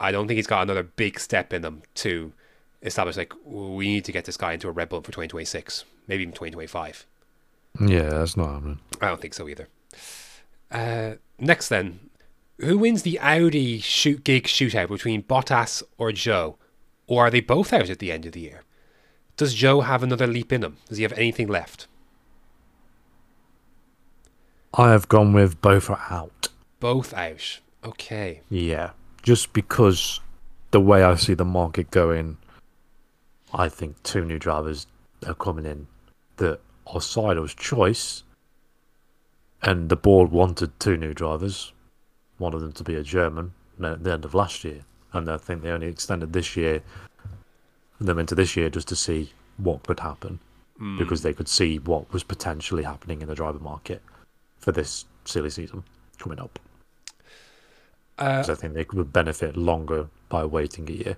I don't think he's got another big step in him to establish like, we need to get this guy into a Red Bull for twenty twenty-six, maybe even twenty twenty-five. Yeah, that's not happening. I don't think so either. Uh, next then, who wins the Audi shoot gig shootout between Bottas or Zhou? Or are they both out at the end of the year? Does Zhou have another leap in him? Does he have anything left? I have gone with both are out. Both out. Okay. Yeah. Just because the way I see the market going, I think two new drivers are coming in that are Sido's choice, and the board wanted two new drivers. One of them to be a German at the end of last year. And I think they only extended this year, them into this year, just to see what could happen. Mm. Because they could see what was potentially happening in the driver market for this silly season coming up. Uh, I think they would benefit longer by waiting a year.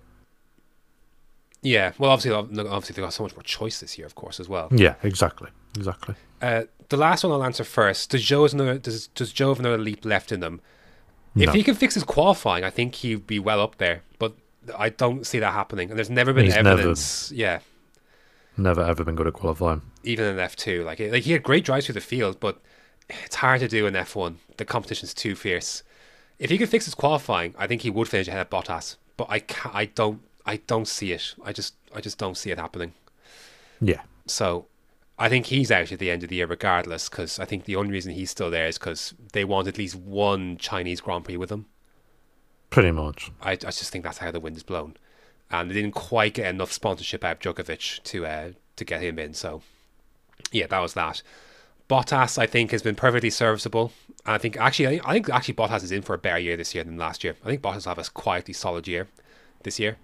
Yeah, well, obviously, obviously they've got so much more choice this year, of course, as well. Yeah, exactly, exactly. Uh, the last one I'll answer first. Does Joe, another, does, does Joe have another leap left in them? If no. he can fix his qualifying, I think he'd be well up there, but I don't see that happening. And there's never been He's evidence. Never, yeah. Never, ever been good at qualifying. Even in F two. Like, like he had great drives through the field, but it's hard to do in F one. The competition's too fierce. If he could fix his qualifying, I think he would finish ahead of Bottas. But I can't, I don't I don't see it. I just I just don't see it happening. Yeah. So I think he's out at the end of the year regardless, because I think the only reason he's still there is because they want at least one Chinese Grand Prix with him. Pretty much. I, I just think that's how the wind is blown. And they didn't quite get enough sponsorship out of Djokovic to, uh, to get him in. So yeah, that was that. Bottas, I think, has been perfectly serviceable. I think actually, I think actually, Bottas is in for a better year this year than last year. I think Bottas will have a quietly solid year this year,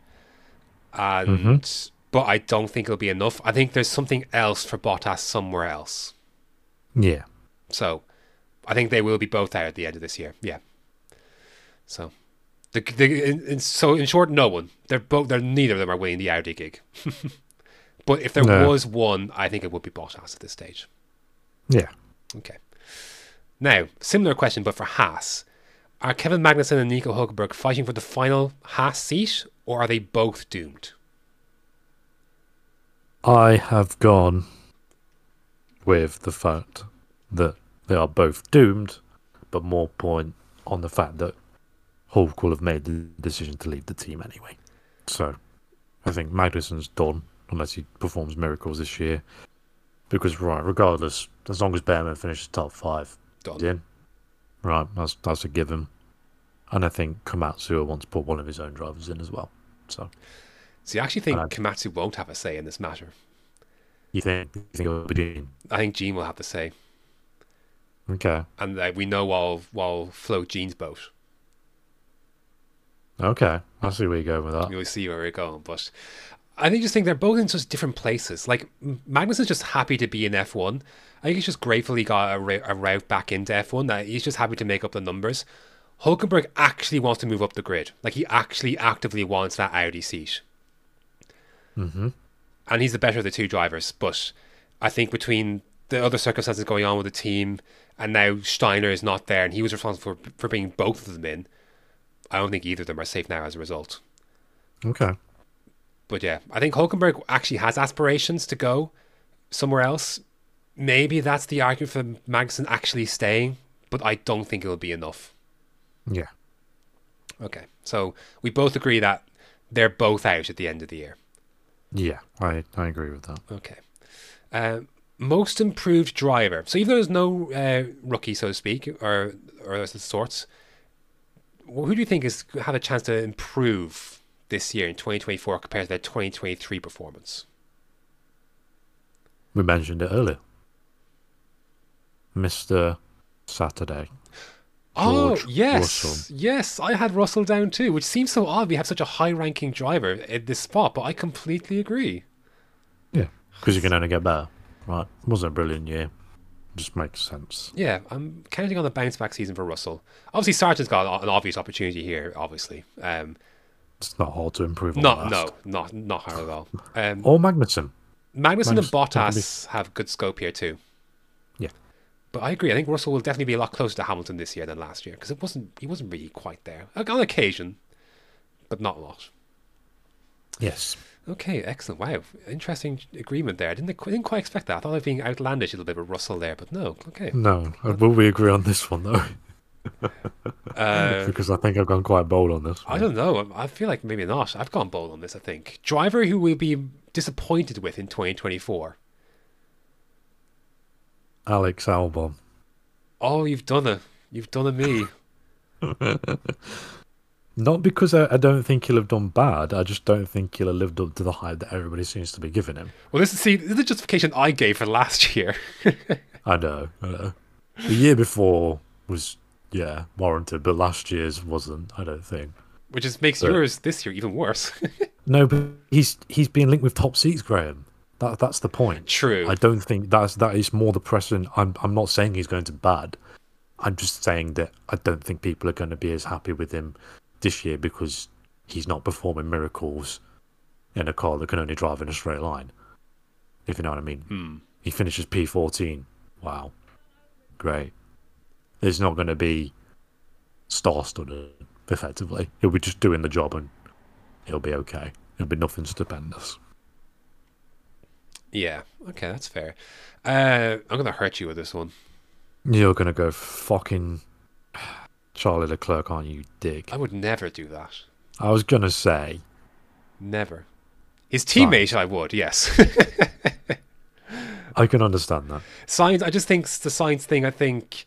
and mm-hmm. but I don't think it'll be enough. I think there's something else for Bottas somewhere else. Yeah. So, I think they will be both out at the end of this year. Yeah. So, the, the in, in, so in short, no one. They're both. They're neither of them are winning the Audi gig. But if there no. was one, I think it would be Bottas at this stage. Yeah. Okay. Now, similar question, but for Haas. Are Kevin Magnussen and Nico Hulkenberg fighting for the final Haas seat, or are they both doomed? I have gone with the fact that they are both doomed, but more point on the fact that Hulk will have made the decision to leave the team anyway. So, I think Magnussen's done, unless he performs miracles this year. Because, right, regardless, as long as Behrman finishes top five, done. He's in. Right, that's, that's a given. And I think Komatsu wants to put one of his own drivers in as well. So, so you actually think uh, Komatsu won't have a say in this matter? You think? You think it'll be Gene? I think Gene will have the say. Okay. And uh, we know while while float Gene's boat. Okay, I see where you're going with that. You'll see where we're going, but I think just think they're both in such different places. Like Magnussen's just happy to be in F one. I think he's just grateful he got a, ra- a route back into F one. That he's just happy to make up the numbers. Hulkenberg actually wants to move up the grid. Like he actually actively wants that Audi seat. Mm-hmm. And he's the better of the two drivers. But I think between the other circumstances going on with the team and now Steiner is not there and he was responsible for, for bringing both of them in, I don't think either of them are safe now as a result. Okay. But yeah, I think Hulkenberg actually has aspirations to go somewhere else. Maybe that's the argument for Magnussen actually staying, but I don't think it'll be enough. Yeah. Okay, so we both agree that they're both out at the end of the year. Yeah, I, I agree with that. Okay. Uh, most improved driver. So even though there's no uh, rookie, so to speak, or or of sorts, who do you think is have a chance to improve this year in twenty twenty-four compared to their twenty twenty-three performance? We mentioned it earlier. Mister Saturday. George oh, yes. Russell. Yes, I had Russell down too, which seems so odd. We have such a high-ranking driver at this spot, but I completely agree. Yeah, because you can only get better, right? It wasn't a brilliant year. Just makes sense. Yeah, I'm counting on the bounce-back season for Russell. Obviously, Sargeant's got an obvious opportunity here, obviously. Um, it's not hard to improve on that. No, not, not hard at all. Um, or Magnussen. Magnussen and Bottas have good scope here too. Yeah. But I agree. I think Russell will definitely be a lot closer to Hamilton this year than last year because it wasn't. He wasn't really quite there on occasion, but not a lot. Yes. Okay. Excellent. Wow. Interesting agreement there. I didn't. I didn't quite expect that. I thought I was being outlandish a little bit with Russell there, but no. Okay. No. Will we agree on this one though? uh, because I think I've gone quite bold on this one. I don't know. I feel like maybe not. I've gone bold on this. I think driver who we'll be disappointed with in twenty twenty-four. Alex Albon. Oh, you've done it. You've done a me. Not because I, I don't think he'll have done bad. I just don't think he'll have lived up to the hype that everybody seems to be giving him. Well, this is, see, this is the justification I gave for last year. I know. I know. The year before was, yeah, warranted, but last year's wasn't, I don't think. Which just makes so, yours this year even worse. No, but he's he's being linked with top seats, Graham. That that's the point. True. I don't think that's that is more the precedent. I'm I'm not saying he's going to bad. I'm just saying that I don't think people are going to be as happy with him this year because he's not performing miracles in a car that can only drive in a straight line. If you know what I mean. Hmm. He finishes P fourteen. Wow, great. There's not going to be star-studded. Effectively, he'll be just doing the job and he'll be okay. It'll be nothing stupendous. Yeah, okay, that's fair. Uh, I'm going to hurt you with this one. You're going to go fucking Charlie Leclerc, aren't you, dick? I would never do that. I was going to say. Never. His teammate, Sainz. I would, yes. I can understand that. Sainz, I just think the Sainz thing, I think...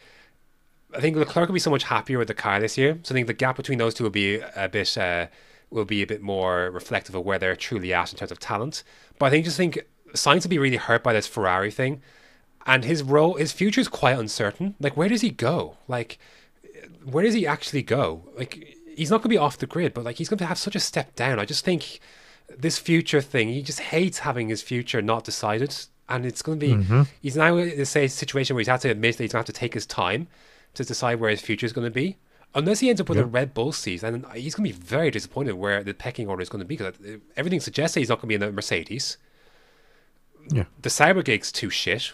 I think Leclerc will be so much happier with the car this year. So I think the gap between those two will be a bit... Uh, will be a bit more reflective of where they're truly at in terms of talent. But I think just think... Sainz will be really hurt by this Ferrari thing, and his role, his future is quite uncertain. Like, where does he go? Like, where does he actually go? Like, he's not going to be off the grid, but like, he's going to have such a step down. I just think this future thing, he just hates having his future not decided, and it's going to be. Mm-hmm. He's now in a situation where he's had to admit that he's going to have to take his time to decide where his future is going to be. Unless he ends up with yep. a Red Bull season, and he's going to be very disappointed where the pecking order is going to be because everything suggests that he's not going to be in the Mercedes. Yeah. The Cybergig's too shit.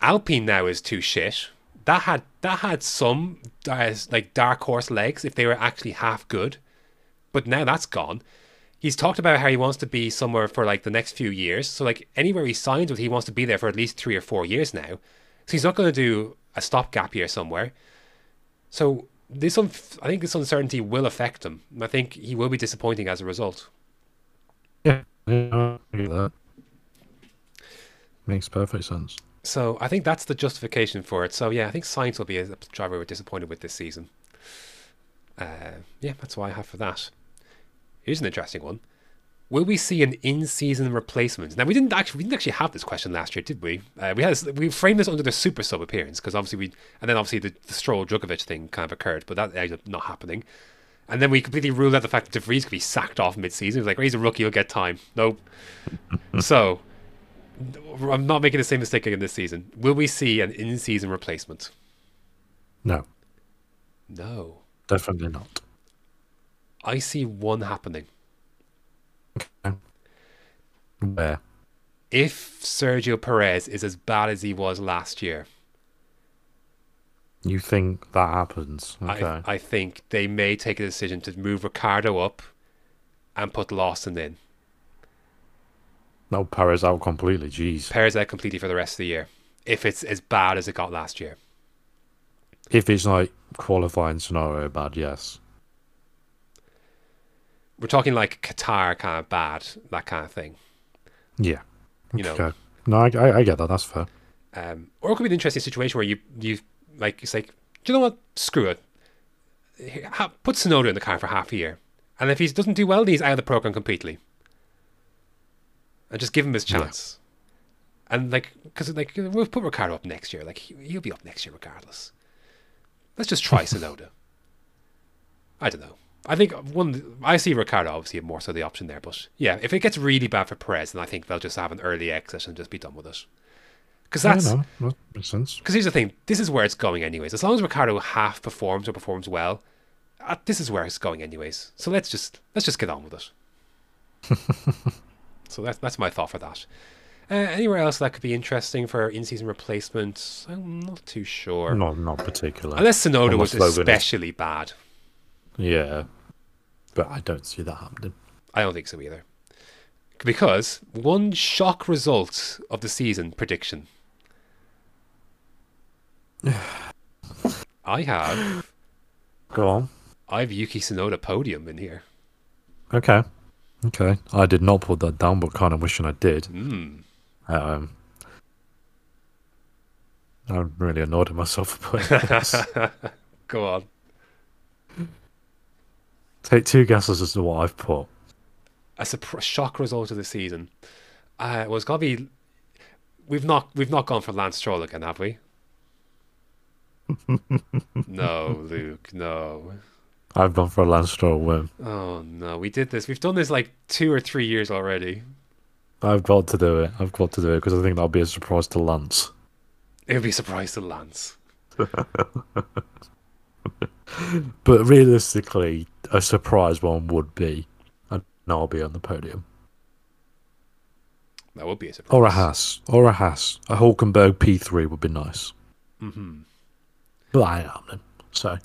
Alpine now is too shit. That had that had some uh, like dark horse legs if they were actually half good, but now that's gone. He's talked about how he wants to be somewhere for like the next few years. So like anywhere he signs with, he wants to be there for at least three or four years now. So he's not going to do a stopgap year somewhere. So this, un- I think, this uncertainty will affect him. And I think he will be disappointing as a result. Yeah, yeah, I get that. Makes perfect sense. So I think that's the justification for it. So yeah, I think Sainz will be a driver we're disappointed with this season. Uh, yeah, that's what I have for that. Here's an interesting one. Will we see an in-season replacement? Now, we didn't actually we didn't actually have this question last year, did we? Uh, we had this, we framed this under the super sub appearance because obviously we, and then obviously the, the Stroll Djokovic thing kind of occurred, but that ended up not happening. And then we completely ruled out the fact that De Vries could be sacked off mid-season. It was like, oh, he's a rookie, he'll get time. Nope. So I'm not making the same mistake again this season. Will we see an in-season replacement? No. No. Definitely not. I see one happening. Okay. Where? If Sergio Perez is as bad as he was last year. You think that happens? Okay. I, I think they may take a decision to move Ricciardo up and put Lawson in. No, Perez out completely, jeez. Perez out completely for the rest of the year. If it's as bad as it got last year. If it's like qualifying scenario bad, yes. We're talking like Qatar kind of bad, that kind of thing. Yeah. You know. Okay. No, I, I, I get that. That's fair. Um, or it could be an interesting situation where you, you like, it's like, do you know what? Screw it. Put Tsunoda in the car for half a year. And if he doesn't do well, he's out of the program completely. And just give him his chance. Yeah. And like, because like, we'll put Ricciardo up next year. Like, he'll be up next year regardless. Let's just try Tsunoda. I don't know. I think one. I see Ricciardo obviously more so the option there, but yeah, if it gets really bad for Perez, then I think they'll just have an early exit and just be done with it. Because that's I know. That makes sense. Because here's the thing: this is where it's going anyways. As long as Ricciardo half performs or performs well, uh, this is where it's going anyways. So let's just let's just get on with it. So that's that's my thought for that. Uh, anywhere else that could be interesting for in-season replacements? I'm not too sure. Not not particularly. Unless Tsunoda was especially bad. Yeah, but I don't see that happening. I don't think so either. Because one shock result of the season prediction. I have... Go on. I have Yuki Tsunoda podium in here. Okay. Okay. I did not put that down, but kind of wishing I did. Mm. Um, I'm really annoyed at myself for putting this. Go on. Take two guesses as to what I've put. A surprise, shock result of the season. Uh, well, it's got to be. We've not we've not gone for Lance Stroll again, have we? No, Luke. No. I've gone for a Lance Stroll win. Oh no, we did this. We've done this like two or three years already. I've got to do it. I've got to do it because I think that'll be a surprise to Lance. It'll be a surprise to Lance. But realistically, a surprise one would be, and I'll be on the podium. That would be a surprise. Or a Haas. Or a Haas. A Hulkenberg P three would be nice. Mm-hmm. But I ain't happening. So,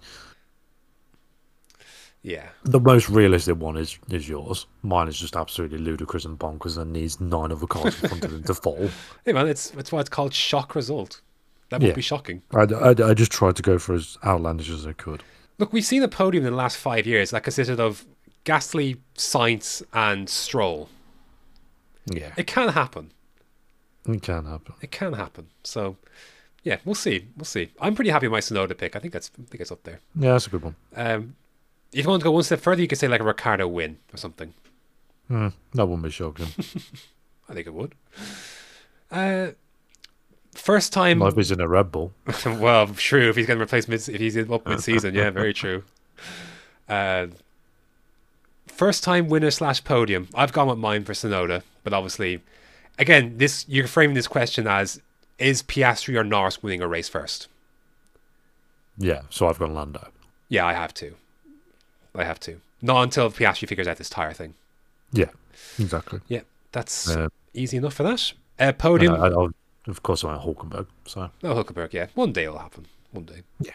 yeah. The most realistic one is, is yours. Mine is just absolutely ludicrous and bonkers and needs nine other cars in front of them to fall. Hey, man, it's, that's why it's called shock result. That would yeah. be shocking. I, I, I just tried to go for as outlandish as I could. Look, we've seen a podium in the last five years that consisted of Gasly, Sainz, and Stroll. Yeah. It can happen. It can happen. It can happen. So, yeah, we'll see. We'll see. I'm pretty happy with my Tsunoda pick. I think that's I think it's up there. Yeah, that's a good one. Um, if you want to go one step further, you could say like a Ricciardo win or something. Mm, that wouldn't be shocking. I think it would. Uh... First time, life is in a Red Bull. Well, true. If he's going to replace mid, if he's up mid season, yeah, very true. Uh, first time winner slash podium. I've gone with mine for Tsunoda, but obviously, again, this you're framing this question as is Piastri or Norris winning a race first? Yeah, so I've gone Lando. Yeah, I have to. I have to. Not until Piastri figures out this tire thing. Yeah, exactly. Yeah, that's uh, easy enough for that. Uh, podium. I, I'll, Of course, I went Hulkenberg. So. Oh, Hulkenberg, yeah. One day it'll happen. One day. Yeah.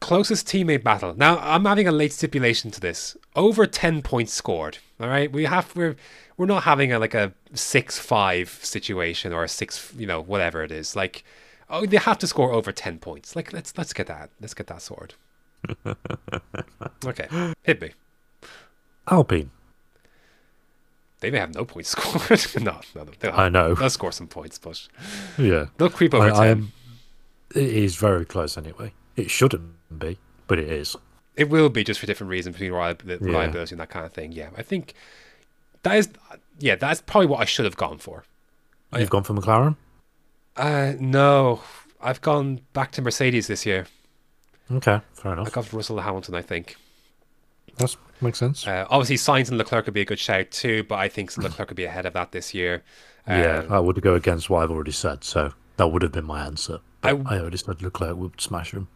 Closest teammate battle. Now, I'm having a late stipulation to this. Over ten points scored. All right, we have we're we're not having a like a six five situation or a six, you know, whatever it is. Like, oh, they have to score over ten points. Like, let's let's get that let's get that sorted. Okay, hit me. Alpine. They may have no points scored. no, no, no. I know. They'll score some points, but yeah, they'll creep over I, ten. I am, it is very close anyway. It shouldn't be, but it is. It will be, just for different reasons, between reliability yeah. and that kind of thing. Yeah, I think that is, yeah, that's probably what I should have gone for. You've I, gone for McLaren? Uh, no, I've gone back to Mercedes this year. Okay, fair enough. I got Russell Hamilton, I think. That makes sense. Uh, obviously, Sainz and Leclerc would be a good shout too, but I think Leclerc would be ahead of that this year. Um, yeah, I would go against what I've already said, so that would have been my answer. I, I already said Leclerc would smash him.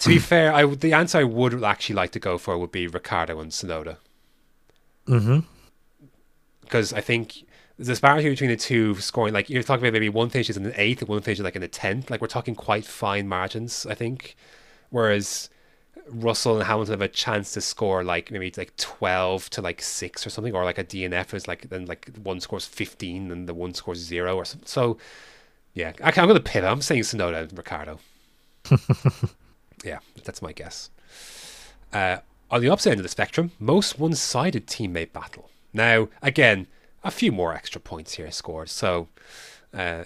To be fair, I, the answer I would actually like to go for would be Ricciardo and Tsunoda. Mm-hmm. Because I think the disparity between the two scoring, like you're talking about maybe one finish is in the eighth and one finish is like in the tenth. Like we're talking quite fine margins, I think. Whereas Russell and Hamilton have a chance to score like maybe like twelve to like six or something, or like a D N F is like then like one scores fifteen and the one scores zero or something. So yeah, okay, I'm going to pivot. I'm saying Tsunoda and Ricciardo. Yeah, that's my guess. Uh, on the opposite end of the spectrum, most one-sided teammate battle. Now, again, a few more extra points here scored. So, uh,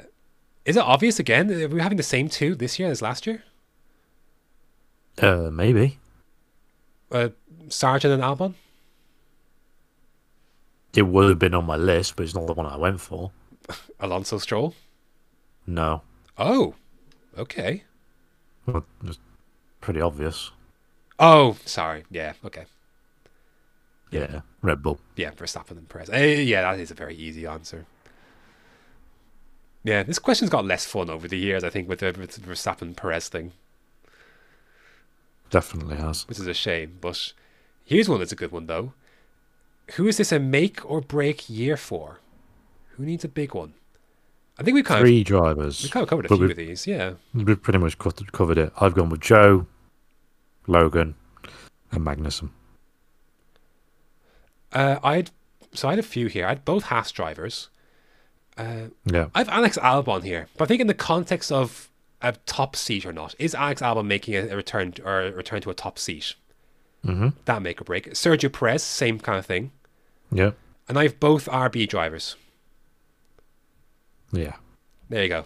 is it obvious again? Are we having the same two this year as last year? Uh, maybe. Uh, Sargeant and Albon? It would have been on my list, but it's not the one I went for. Alonso Stroll? No. Oh, okay. Well, just pretty obvious. Oh, sorry. Yeah, okay. Yeah, Red Bull. Yeah, Verstappen and Perez. Uh, yeah, that is a very easy answer. Yeah, this question's got less fun over the years, I think, with the with Verstappen Perez thing. Definitely has. Which is a shame, but here's one that's a good one, though. Who is this a make or break year for? Who needs a big one? I think we've kind Three of... Three drivers. We've kind of covered a few of these, yeah. We've pretty much covered it. I've gone with Joe, Logan, and Magnussen. Uh, I'd so I had a few here. I had both Haas drivers. Uh, yeah, I have Alex Albon here, but I think in the context of a top seat or not, is Alex Albon making a, a return or a return to a top seat? Mm-hmm. That make or break. Sergio Perez, same kind of thing. Yeah, and I have both R B drivers. Yeah, there you go.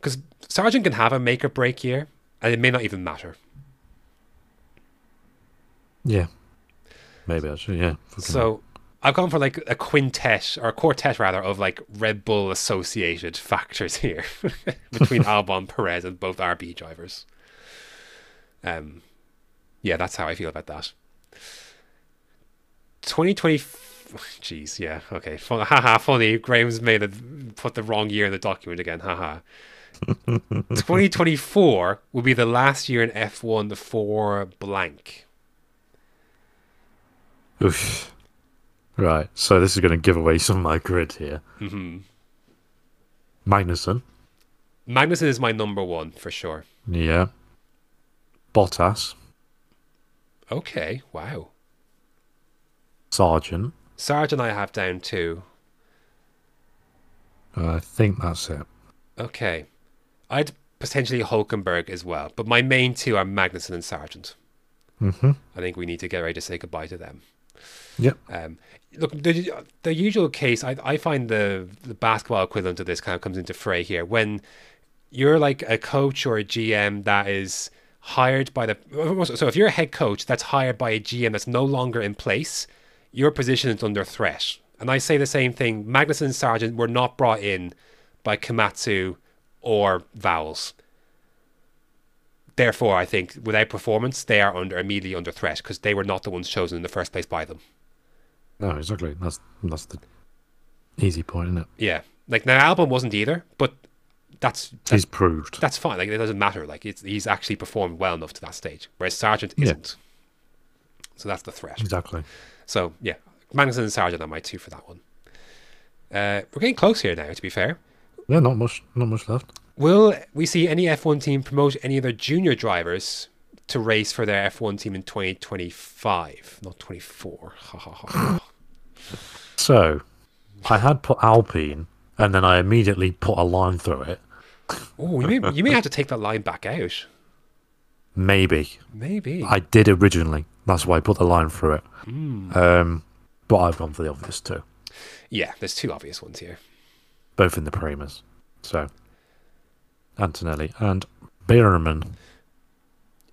Because Sargeant can have a make or break year, and it may not even matter. Yeah. Maybe actually, yeah. So I've gone for like a quintet or a quartet rather of like Red Bull associated factors here between Albon, Perez, and both R B drivers. Um, yeah, that's how I feel about that. twenty twenty, jeez, yeah, okay, Fun, haha, funny. Graham's made a, put the wrong year in the document again, haha. twenty twenty-four will be the last year in F one for blank. Oof. Right, so this is going to give away some of my grid here. Mm-hmm. Magnussen. Magnussen is my number one for sure. Yeah. Bottas. Okay, wow. Sargeant. Sargeant I have down too. Uh, I think that's it. Okay. I'd potentially Hulkenberg as well, but my main two are Magnussen and Sargeant. Mm-hmm. I think we need to get ready to say goodbye to them. Yeah. Um, look, the the usual case, I I find the the basketball equivalent of this kind of comes into fray here when you're like a coach or a G M that is hired by the. So if you're a head coach that's hired by a G M that's no longer in place, your position is under threat. And I say the same thing. Magnussen and Sargeant were not brought in by Komatsu or Vowels. Therefore, I think without performance, they are under immediately under threat because they were not the ones chosen in the first place by them. No, exactly. That's that's the easy point, isn't it? Yeah, like now Albon wasn't either, but that's, that's he's proved. That's fine. Like it doesn't matter. Like it's, he's actually performed well enough to that stage, whereas Sargeant isn't. Yeah. So that's the threat. Exactly. So yeah, Magnussen and Sargeant are my two for that one. Uh, we're getting close here now. To be fair. Yeah, not much. Not much left. Will we see any F one team promote any of their junior drivers to race for their F one team in twenty twenty-five? Not twenty-four. So, I had put Alpine, and then I immediately put a line through it. Oh, you may, you may have to take that line back out. Maybe. Maybe. I did originally. That's why I put the line through it. Mm. Um, but I've gone for the obvious too. Yeah, there's two obvious ones here. Both in the Primus. So... Antonelli and Bierman.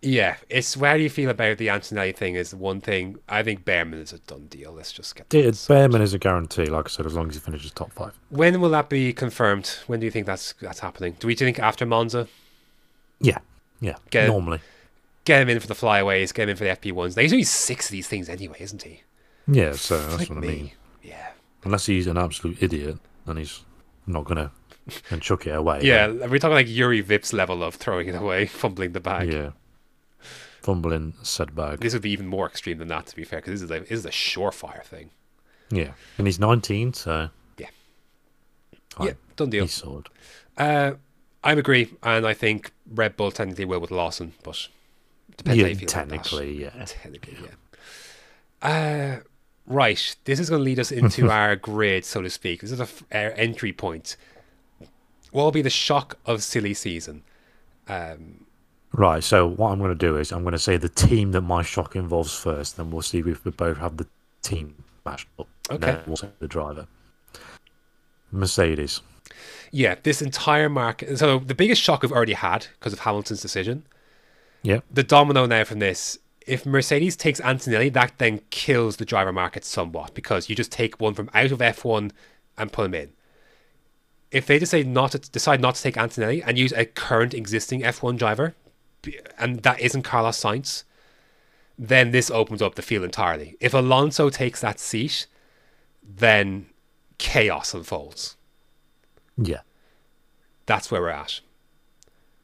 Yeah, it's where you feel about the Antonelli thing is the one thing. I think Behrman is a done deal. Let's just get that. Behrman is a guarantee, like I said, as long as he finishes top five. When will that be confirmed? When do you think that's that's happening? Do we think after Monza? Yeah, yeah, get, normally. Get him in for the flyaways, get him in for the F P ones. There's only six of these things anyway, isn't he? Yeah, so that's Flick what I mean. Me. Yeah. Unless he's an absolute idiot and he's not going to and chuck it away. Yeah, then. We're talking like Yuri Vip's level of throwing it away, fumbling the bag. Yeah. Fumbling said bag. This would be even more extreme than that, to be fair, because this, like, this is a surefire thing. Yeah. And he's nineteen, so... Yeah. I, yeah, done deal. He's sold. Uh, I agree, and I think Red Bull technically will with Lawson, but... Depends yeah, how you feel technically, like yeah. Technically, yeah. Uh, right, this is going to lead us into our grade, so to speak. This is our entry point. What will be the shock of silly season? Um, right, so what I'm going to do is I'm going to say the team that my shock involves first, then we'll see if we both have the team matched up. Okay. Then we'll say the driver. Mercedes. Yeah, this entire market. So the biggest shock we've already had because of Hamilton's decision. Yeah. The domino now from this, if Mercedes takes Antonelli, that then kills the driver market somewhat because you just take one from out of F one and put him in. If they decide not to, decide not to take Antonelli and use a current existing F one driver, and that isn't Carlos Sainz, then this opens up the field entirely. If Alonso takes that seat, then chaos unfolds. Yeah. That's where we're at.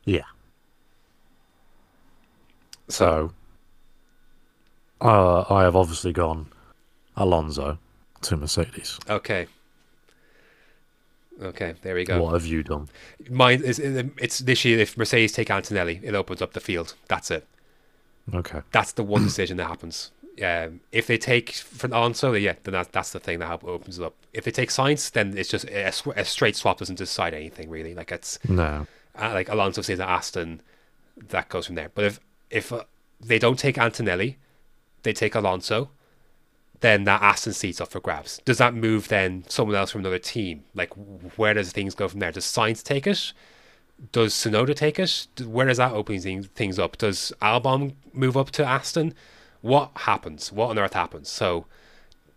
Yeah. So, uh, I have obviously gone Alonso to Mercedes. Okay. Okay, there we go. What have you done? Mine is it's literally if Mercedes take Antonelli, it opens up the field. That's it. Okay. That's the one decision that happens. Um, if they take from Alonso, yeah, then that, that's the thing that opens it up. If they take Sainz, then it's just a, a straight swap doesn't decide anything really. Like it's no. Uh, like Alonso stays at Aston, that goes from there. But if If uh, they don't take Antonelli, they take Alonso, then that Aston seat's up for grabs. Does that move then someone else from another team? Like, where does things go from there? Does Sainz take it? Does Tsunoda take it? Where does that open things up? Does Albon move up to Aston? What happens? What on earth happens? So,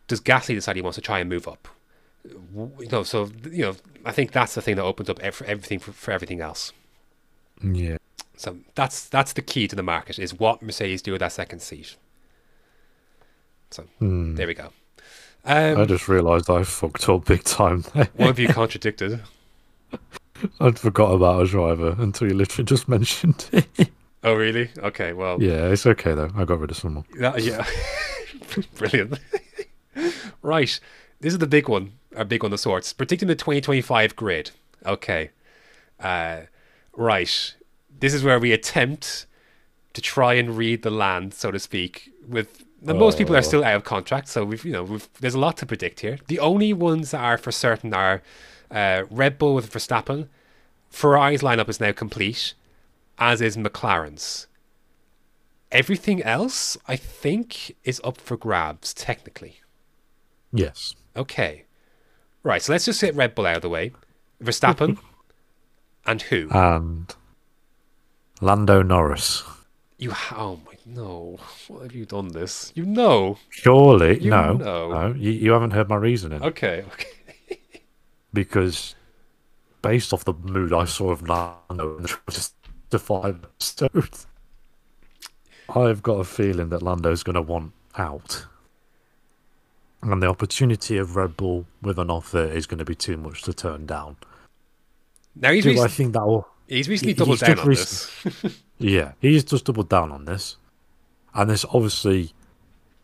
does Gasly decide he wants to try and move up? You know, so, you know, I think that's the thing that opens up everything for, for everything else. Yeah. So that's that's the key to the market is what Mercedes do with that second seat. So mm. there we go. Um, I just realised I fucked up big time. There. What have you contradicted? I'd forgot about a driver until you literally just mentioned it. Oh really? Okay. Well. Yeah, it's okay though. I got rid of someone. That, yeah. Brilliant. Right. This is the big one. A big one of sorts. Predicting the twenty twenty-five grid. Okay. Uh, right. This is where we attempt to try and read the land, so to speak. With oh. Most people are still out of contract, so we've you know we've, there's a lot to predict here. The only ones that are for certain are uh, Red Bull with Verstappen. Ferrari's lineup is now complete, as is McLaren's. Everything else, I think, is up for grabs technically. Yes. Okay. Right. So let's just get Red Bull out of the way. Verstappen, and who? And. Lando Norris. You ha- oh my no! What have you done this? You know. Surely you no, know. no. You, you haven't heard my reasoning. Okay, okay. Because based off the mood I saw of Lando in the just the five episodes, I've got a feeling that Lando's going to want out, and the opportunity of Red Bull with an offer is going to be too much to turn down. Now, do reason- I think that will? He's recently doubled he's down on recently, this. Yeah, he's just doubled down on this. And this obviously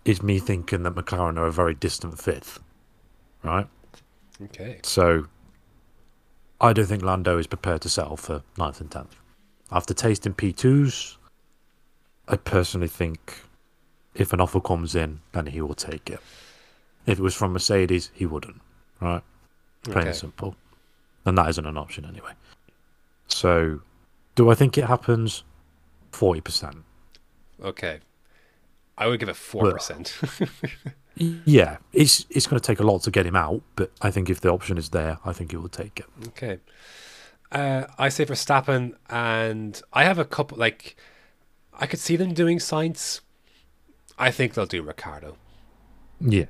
is me thinking that McLaren are a very distant fifth. Right? Okay. So, I don't think Lando is prepared to settle for ninth and tenth. After tasting P twos, I personally think if an offer comes in, then he will take it. If it was from Mercedes, he wouldn't. Right? Plain okay. and simple. And that isn't an option anyway. So, do I think it happens? forty percent. Okay. I would give it four percent. Yeah. It's it's going to take a lot to get him out, but I think if the option is there, I think he will take it. Okay. Uh, I say Verstappen, and I have a couple, like, I could see them doing Sainz. I think they'll do Ricciardo. Yeah.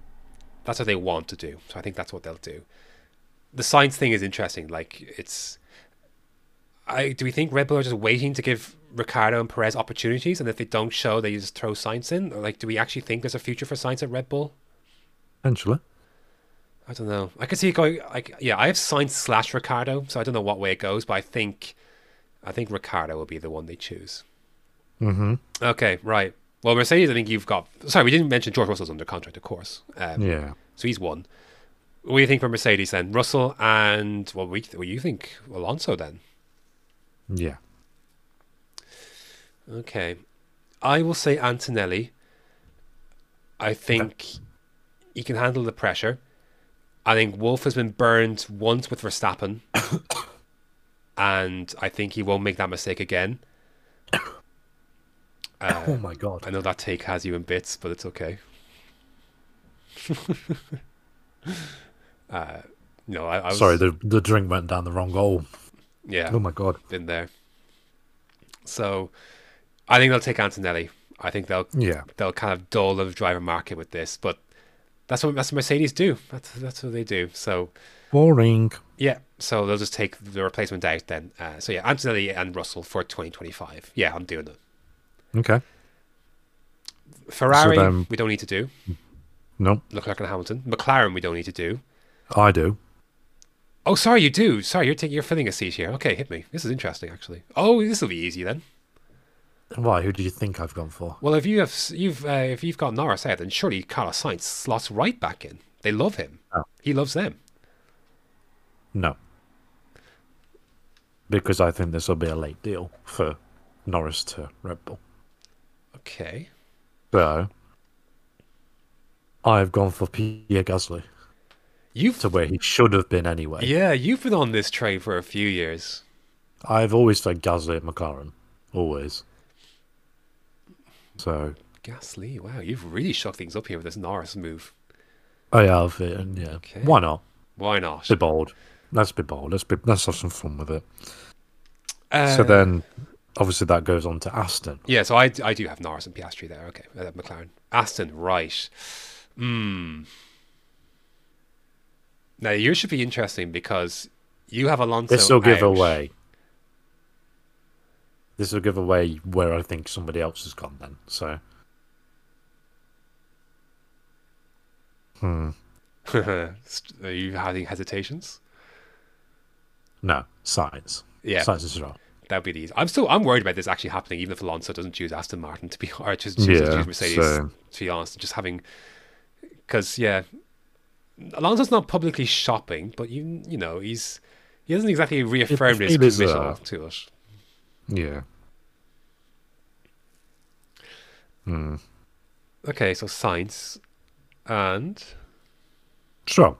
That's what they want to do. So I think that's what they'll do. The Sainz thing is interesting. Like, it's... I, do we think Red Bull are just waiting to give Ricciardo and Perez opportunities, and if they don't show, they just throw Sainz in? Or, like, do we actually think there's a future for Sainz at Red Bull? Potentially. I don't know. I could see it going... Like, yeah, I have Sainz slash Ricciardo, so I don't know what way it goes, but I think... I think Ricciardo will be the one they choose. Mm-hmm. Okay, right. Well, Mercedes, I think you've got... Sorry, we didn't mention George Russell's under contract, of course. Um, yeah. So he's one. What do you think for Mercedes then? Russell and... Well, what do you think? Alonso then? Yeah. Okay. I will say Antonelli. I think That's... he can handle the pressure. I think Wolff has been burned once with Verstappen. And I think he won't make that mistake again. Uh, oh my god! I know that take has you in bits, but it's okay. uh, no, I, I was... sorry. The the drink went down the wrong hole. Yeah. Oh my god! Been there. So, I think they'll take Antonelli. I think they'll yeah. they'll kind of dull the driver market with this, but that's what that's what Mercedes do. That's that's what they do. So boring. Yeah. So they'll just take the replacement out then. Uh, so yeah, Antonelli and Russell for twenty twenty-five. Yeah, I'm doing it. Okay. Ferrari, so then, we don't need to do. No. Leclerc and Hamilton. McLaren, we don't need to do. I do. Oh, sorry, you do. Sorry, you're taking, you're filling a seat here. Okay, hit me. This is interesting, actually. Oh, this will be easy then. Why? Who do you think I've gone for? Well, if you have, you've, uh, if you've got Norris out, then surely Carlos Sainz slots right back in. They love him. Oh. He loves them. No. Because I think this will be a late deal for Norris to Red Bull. Okay. So, I've gone for Pierre Gasly. You've... To where he should have been anyway. Yeah, you've been on this train for a few years. I've always said Gasly at McLaren. Always. So... Gasly, wow, you've really shook things up here with this Norris move. I have, and yeah. Okay. Why not? Why not? Be bold. Let's be bold. Let's, be, let's have some fun with it. Uh... So then... Obviously, that goes on to Aston. Yeah, so I, I do have Norris and Piastri there. Okay, uh, McLaren. Aston, right. Mm. Now, yours should be interesting because you have Alonso. This will give away. This will give away where I think somebody else has gone then. So. Hmm. Are you having hesitations? No, Sainz. Yeah. Sainz as well. That'd be the easy. I'm still I'm worried about this actually happening, even if Alonso doesn't choose Aston Martin to be or just choose, yeah, choose Mercedes. So. To be honest, just having because yeah, Alonso's not publicly shopping, but you you know he's he hasn't exactly reaffirmed it, his commitment uh, to it. Yeah. Mm. Okay, so Sainz and Stroll.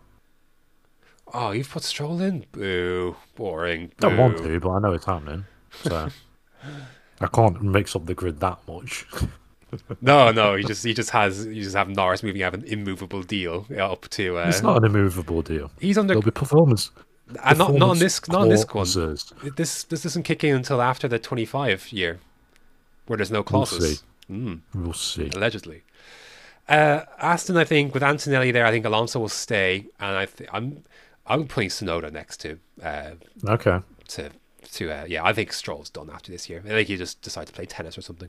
Oh, you've put Stroll in? Boo, boring. Boo. Don't want to, but I know it's happening. So I can't mix up the grid that much. no, no, he just he just has you just have Norris moving out of an immovable deal up to. Uh, it's not an immovable deal. He's under. There'll be performance. And not not on this not on this one. This this doesn't kick in until after the twenty-five year, where there's no clauses. We'll see. Mm. We'll see. Allegedly, uh, Aston. I think with Antonelli there, I think Alonso will stay, and I th- I'm. I'm putting Tsunoda next to. Uh, okay. To to uh, yeah, I think Stroll's done after this year. I think he just decides to play tennis or something.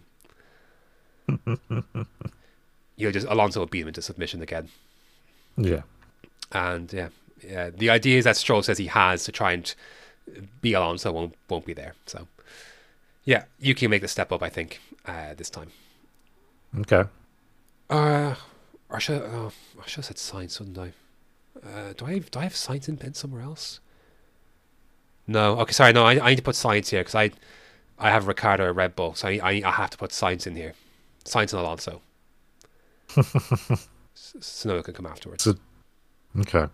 You'll just Alonso will beat him into submission again. Yeah. And yeah, yeah, the idea is that Stroll says he has to try and be Alonso won't won't be there. So yeah, Yuki make the step up. I think uh, this time. Okay. Uh, I should oh, I should have said Sainz, shouldn't I? Uh, do I have, do I have Sainz in pen somewhere else? No. Okay, sorry. No, I, I need to put Sainz here because I I have Ricciardo at Red Bull, so I I, I have to put Sainz in here. Sainz and Alonso. Tsunoda can come afterwards. So, okay.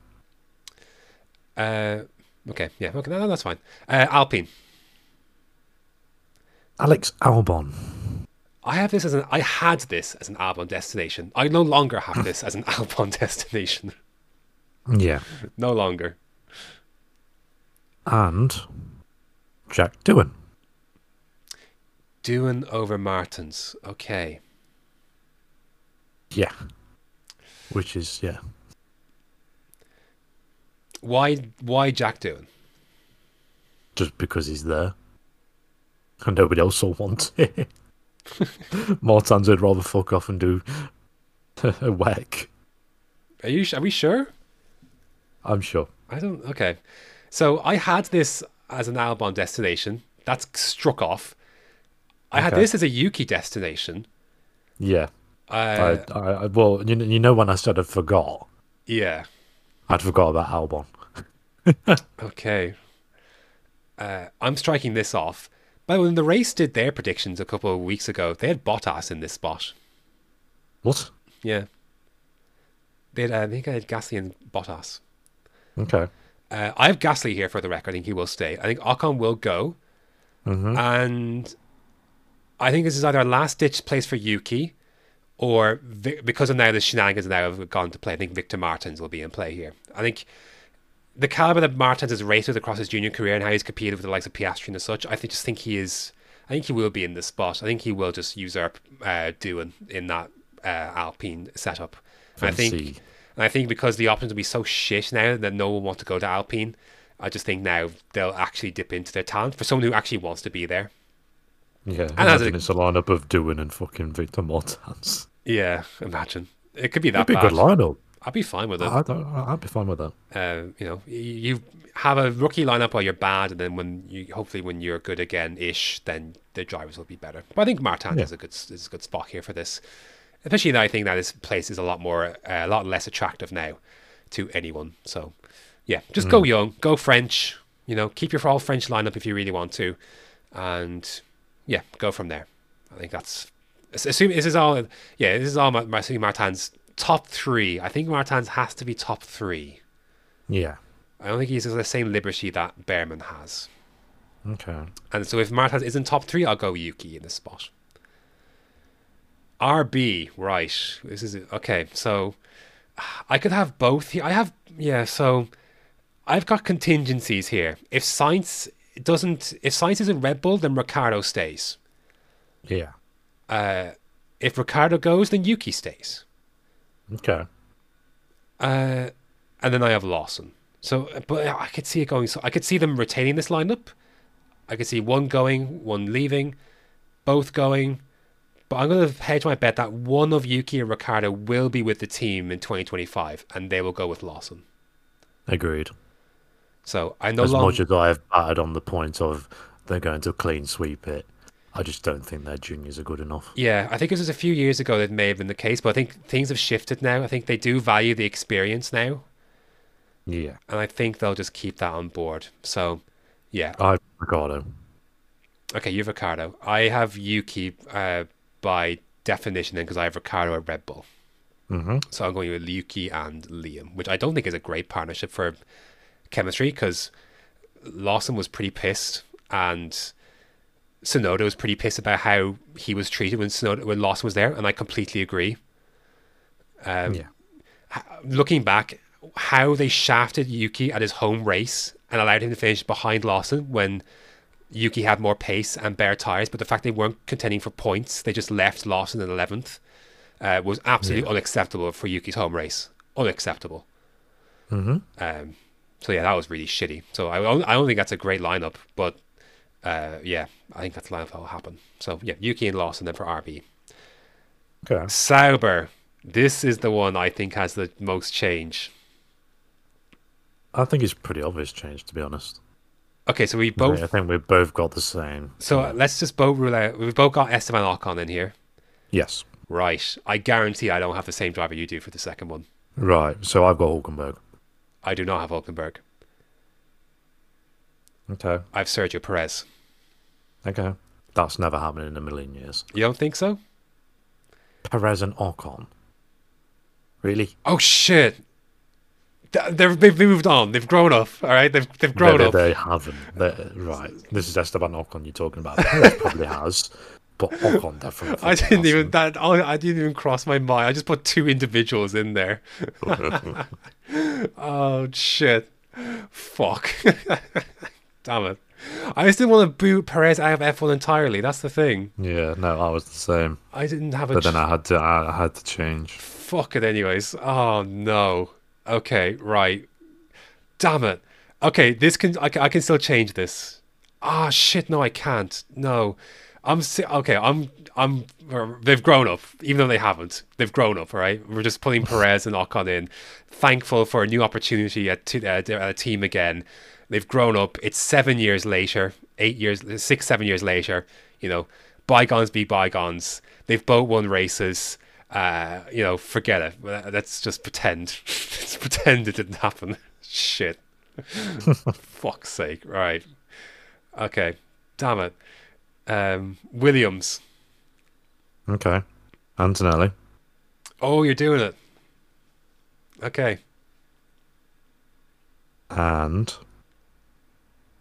Uh, okay. Yeah. Okay. No, no, that's fine. Uh, Alpine. Alex Albon. I have this as an. I had this as an Albon destination. I no longer have this as an Albon destination. Yeah. No longer. And Jack Doohan. Doing over Martins. Okay. Yeah. Which is, yeah. Why why Jack Doohan? Just because he's there. And nobody else will want it. Martins would rather fuck off and do a whack. Are you? Are we sure? I'm sure. I don't... Okay. So I had this as an Albon destination. That's struck off. I okay. had this as a Yuki destination. Yeah. Uh, I, I, well, you, you know when I said I forgot? Yeah. I'd forgot about Albon. Okay. Uh, I'm striking this off. But when the race did their predictions a couple of weeks ago, they had Bottas in this spot. What? Yeah. They had, uh, I think I had Gasly and Bottas. Okay. Uh, I have Gasly here for the record. I think he will stay. I think Ocon will go. Mm-hmm. And I think this is either a last-ditch place for Yuki, or vi- because of now the shenanigans now have gone to play, I think Victor Martins will be in play here. I think the caliber that Martins has raced with across his junior career and how he's competed with the likes of Piastri and such, I think, just think he is... I think he will be in this spot. I think he will just usurp uh, Doohan in that uh, Alpine setup. And I think, and I think because the options will be so shit now that no one wants to go to Alpine, I just think now they'll actually dip into their talent for someone who actually wants to be there. Yeah, and imagine a, it's a lineup of Doohan and fucking Victor Martins. Yeah, imagine it could be that. It'd be bad. A good lineup. I'd be fine with it. I'd, I'd be fine with that. Uh, you know, you have a rookie lineup where you're bad, and then when you hopefully when you're good again, ish, then the drivers will be better. But I think Martin yeah. is a good is a good spot here for this, especially that I think that this place is a lot more uh, a lot less attractive now to anyone. So yeah, just mm. go young, go French. You know, keep your all French lineup if you really want to, and. Yeah, go from there. I think that's. Assume this is all. Yeah, this is all. I think Martin's top three. I think Martin's has to be top three. Yeah, I don't think he's the same liberty that Behrman has. Okay. And so if Martin's isn't top three, I'll go Yuki in this spot. R B, right? This is okay. So I could have both. I have yeah. So I've got contingencies here. If Sainz. It doesn't. If Sainz is in Red Bull, then Ricciardo stays. Yeah. Uh, if Ricciardo goes, then Yuki stays. Okay. Uh, and then I have Lawson. So, but I could see it going. So I could see them retaining this lineup. I could see one going, one leaving, both going. But I'm going to hedge my bet that one of Yuki and Ricciardo will be with the team in twenty twenty-five, and they will go with Lawson. Agreed. So I no as long... much as I have batted on the point of they're going to clean sweep it, I just don't think their juniors are good enough. Yeah, I think it was a few years ago that may have been the case, but I think things have shifted now. I think they do value the experience now. Yeah. And I think they'll just keep that on board. So, yeah. I have Ricciardo. Okay, you have Ricciardo. I have Yuki uh, by definition then because I have Ricciardo at Red Bull. Mm-hmm. So I'm going with Yuki and Liam, which I don't think is a great partnership for... chemistry, because Lawson was pretty pissed and Tsunoda was pretty pissed about how he was treated when Tsunoda, when Lawson was there, and I completely agree. Um, yeah. Looking back, how they shafted Yuki at his home race and allowed him to finish behind Lawson when Yuki had more pace and bare tyres, but the fact they weren't contending for points, they just left Lawson in eleventh, uh, was absolutely yeah. unacceptable for Yuki's home race. Unacceptable. Mm-hmm. Um, So yeah, that was really shitty. So I I don't think that's a great lineup, but uh, yeah, I think that's the lineup that will happen. So yeah, Yuki and Lawson then for R B. Okay. Sauber, this is the one I think has the most change. I think it's pretty obvious change, to be honest. Okay, so we both. I think we both got the same. So yeah. Let's just both rule out. We've both got Esteban Ocon in here. Yes. Right. I guarantee I don't have the same driver you do for the second one. Right. So I've got Hulkenberg. I do not have Hulkenberg. Okay. I have Sergio Perez. Okay. That's never happened in a million years. You don't think so? Perez and Ocon. Really? Oh, shit. They've, they've moved on. They've grown up. All right? They've, they've grown no, up. They haven't. They're, right. This is Esteban Ocon you're talking about. Perez probably has. But Ocon definitely. I didn't even that. I didn't even cross my mind. I just put two individuals in there. Oh shit! Fuck! Damn it! I still want to boot Perez out of F one entirely. That's the thing. Yeah, no, I was the same. I didn't have a. But ch- then I had to. I had to change. Fuck it, anyways. Oh no. Okay, right. Damn it. Okay, this can. I, I can still change this. Ah, shit. No, I can't. No, I'm. Si- okay, I'm. I'm. They've grown up, even though they haven't. They've grown up, all right? We're just pulling Perez and Ocon in, thankful for a new opportunity at, t- at a team again. They've grown up. It's seven years later, eight years, six, seven years later. You know, bygones be bygones. They've both won races. Uh, you know, forget it. Let's just pretend. Let's pretend it didn't happen. Shit. Fuck's sake. Right. Okay. Damn it. Um, Williams. Okay. Antonelli. Oh, you're doing it. Okay. And...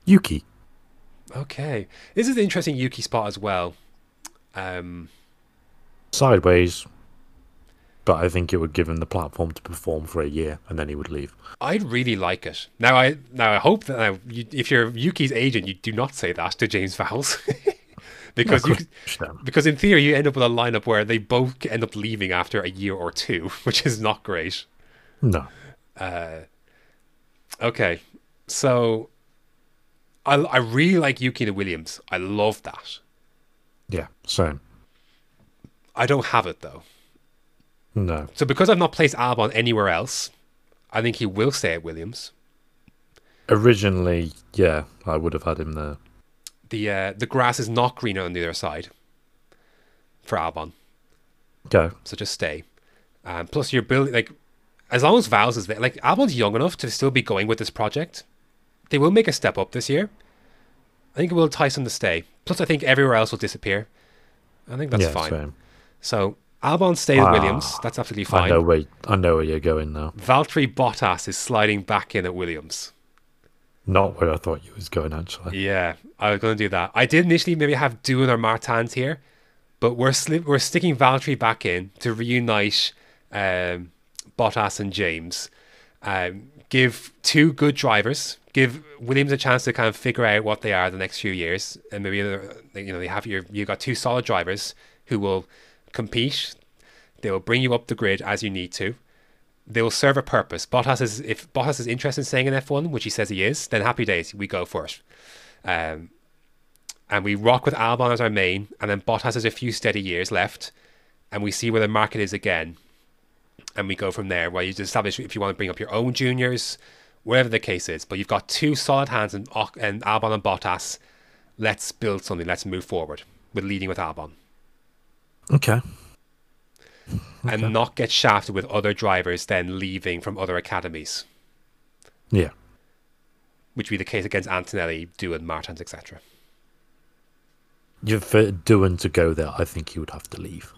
Yuki. Okay. This is an interesting Yuki spot as well. Um, Sideways. But I think it would give him the platform to perform for a year and then he would leave. I'd really like it. Now I now I hope that now you, if you're Yuki's agent, you do not say that to James Vowles. because no, you, because in theory you end up with a lineup where they both end up leaving after a year or two, which is not great. No. Uh, okay. So... I, I really like Yuki and Williams. I love that. Yeah, same. I don't have it, though. No. So because I've not placed Albon anywhere else, I think he will stay at Williams. Originally, yeah, I would have had him there. The uh, the grass is not greener on the other side for Albon. Okay. So just stay. Um, plus, you're building... like as long as Vowles is there... like Albon's young enough to still be going with this project... They will make a step up this year. I think it will entice them to stay. Plus, I think everywhere else will disappear. I think that's yeah, fine. Same. So, Albon stays ah, at Williams. That's absolutely fine. I know, where, I know where you're going now. Valtteri Bottas is sliding back in at Williams. Not where I thought you was going, actually. Yeah, I was going to do that. I did initially maybe have Doohan or Martins here, but we're sli- we're sticking Valtteri back in to reunite um, Bottas and James. Um, give two good drivers... Give Williams a chance to kind of figure out what they are the next few years, and maybe you know they have your you got two solid drivers who will compete. They will bring you up the grid as you need to. They will serve a purpose. Bottas is if Bottas is interested in staying in F one, which he says he is, then happy days, we go for it. Um, and we rock with Albon as our main, and then Bottas has a few steady years left, and we see where the market is again, and we go from there. Where you just establish if you want to bring up your own juniors. Wherever the case is, but you've got two solid hands in, in Albon and Bottas. Let's build something. Let's move forward with leading with Albon. Okay. okay. And not get shafted with other drivers then leaving from other academies. Yeah. Which would be the case against Antonelli, Doohan, Martins, et cetera. For Doohan to go there, I think he would have to leave.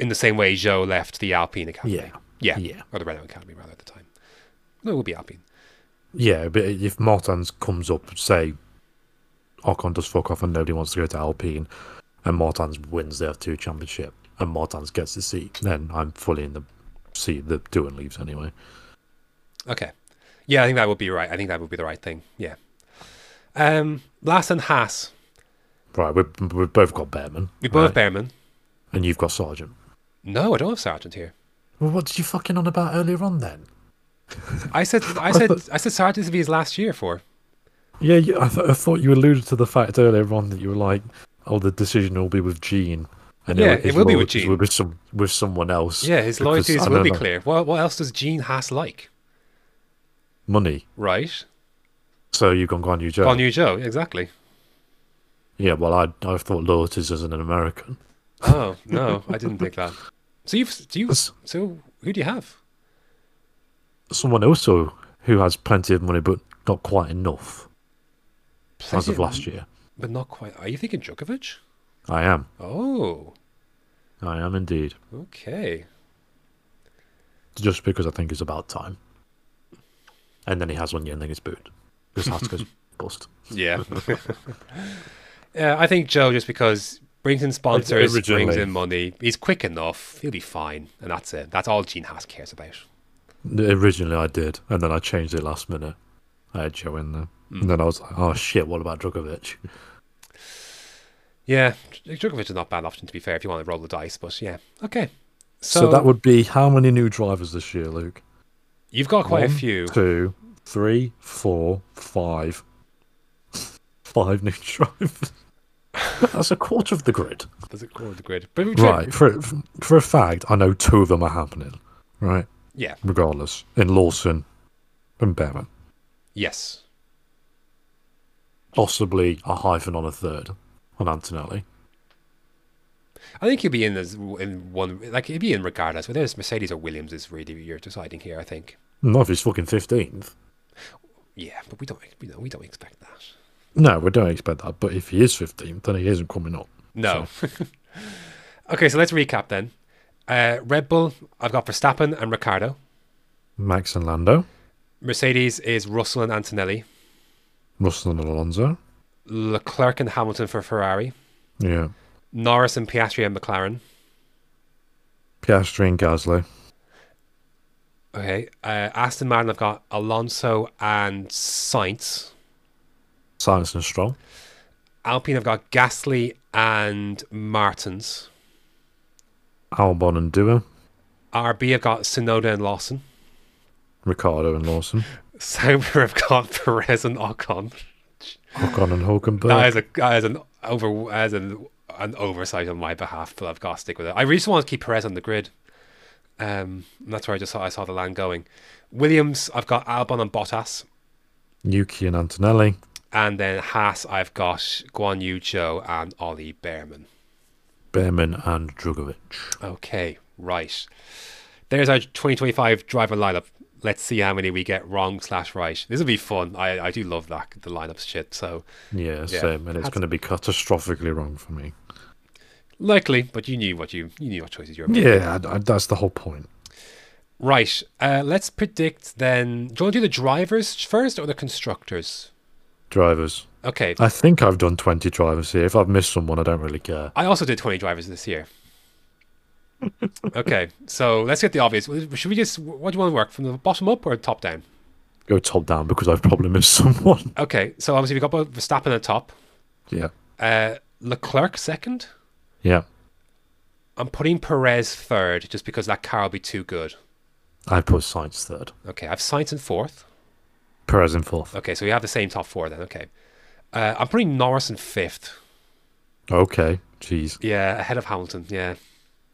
In the same way Zhou left the Alpine Academy. Yeah. Yeah. yeah, or the Red Bull Academy rather at the time. No, it will be Alpine. Yeah, but if Martins comes up, say, Ocon does fuck off and nobody wants to go to Alpine, and Martins wins their two championship, and Martins gets the seat, then I'm fully in the seat that Doohan leaves anyway. Okay. Yeah, I think that would be right. I think that would be the right thing. Yeah. Um, Last and Haas. Right, we've, we've both got Behrman. We've both right? Behrman. And you've got Sargeant. No, I don't have Sargeant here. Well, what did you fucking on about earlier on then? I said, I said, I, thought, I said, Sargeant to be his last year for. Yeah, yeah I, th- I thought you alluded to the fact earlier on that you were like, "Oh, the decision will be with Gene." And yeah, it, it will be with Gene. With some, with someone else. Yeah, his loyalties will be know. clear. What, what else does Gene Haas like? Money, right? So you've gone Guanyu Zhou. Guanyu Zhou, exactly. Yeah, well, I, I thought loyalties as an American. Oh no, I didn't think that. So you've do you so who do you have? Someone else who has plenty of money but not quite enough. Plenty as of last year. But not quite. Are you thinking Djokovic? I am. Oh. I am indeed. Okay. Just because I think it's about time. And then he has one year and then it's booed. His heart goes bust. Yeah. Yeah, I think Joe just because brings in sponsors, originally. brings in money. He's quick enough. He'll be fine. And that's it. That's all Gene Haas cares about. Originally I did. And then I changed it last minute. I had Joe in there. Mm. And then I was like, oh shit, what about Drukovic? Yeah, Drukovic is not a bad option, to be fair, if you want to roll the dice, but yeah. Okay. So, so that would be how many new drivers this year, Luke? You've got quite One, a few. Two, three, four, five. Five new drivers. That's a quarter of the grid. That's a quarter of the grid. But right, for, for a fact, I know two of them are happening, right? Yeah. Regardless, in Lawson and Behrman. Yes. Possibly a hyphen on a third on Antonelli. I think he'll be in this, in one, like he'll be in regardless. Whether it's Mercedes or Williams is really you're deciding here. I think. Not if he's fucking fifteenth. Yeah, but we don't we don't, we don't expect that. No, we don't expect that. But if he is fifteenth, then he isn't coming up. No. So. Okay, so let's recap then. Uh, Red Bull, I've got Verstappen and Ricciardo. Max and Lando. Mercedes is Russell and Antonelli. Russell and Alonso. Leclerc and Hamilton for Ferrari. Yeah. Norris and Piastri and McLaren. Piastri and Gasly. Okay. Uh, Aston Martin, I've got Alonso and Sainz. Sainz and Stroll. Alpine, I've got Gasly and Martins. Albon and Dewar. R B, I've got Tsunoda and Lawson. Ricciardo and Lawson. Sauber, I've got Perez and Ocon. Ocon and Hulkenberg. That is, a, that is an over... As an, an oversight on my behalf, but I've got to stick with it. I really just want to keep Perez on the grid. Um, and that's where I just saw, I saw the land going. Williams, I've got Albon and Bottas. Yuki and Antonelli. And then Haas, I've got Guanyu Zhou and Ollie Behrman. Behrman and Drugovic. Okay, right. There's our twenty twenty-five driver lineup. Let's see how many we get wrong slash right. This will be fun. I, I do love that, the lineup shit. So yeah, yeah, same. And it's going to be catastrophically wrong for me. Likely, but you knew what you you knew what choices you were making. Yeah, I, I, that's the whole point. Right. Uh, let's predict then. Do you want to do the drivers first or the constructors? Drivers. Okay. I think I've done twenty drivers here. If I've missed someone, I don't really care. I also did twenty drivers this year. Okay, so let's get the obvious. Should we just, what do you want to work, from the bottom up or top down? Go top down because I've probably missed someone. Okay, so obviously we got both Verstappen at top. Yeah. Uh, Leclerc second. Yeah. I'm putting Perez third just because that car will be too good. I put Sainz third. Okay, I have Sainz in fourth. Perez in fourth. Okay, so we have the same top four then. Okay. Uh, I'm putting Norris in fifth. Okay, jeez. Yeah, ahead of Hamilton, yeah.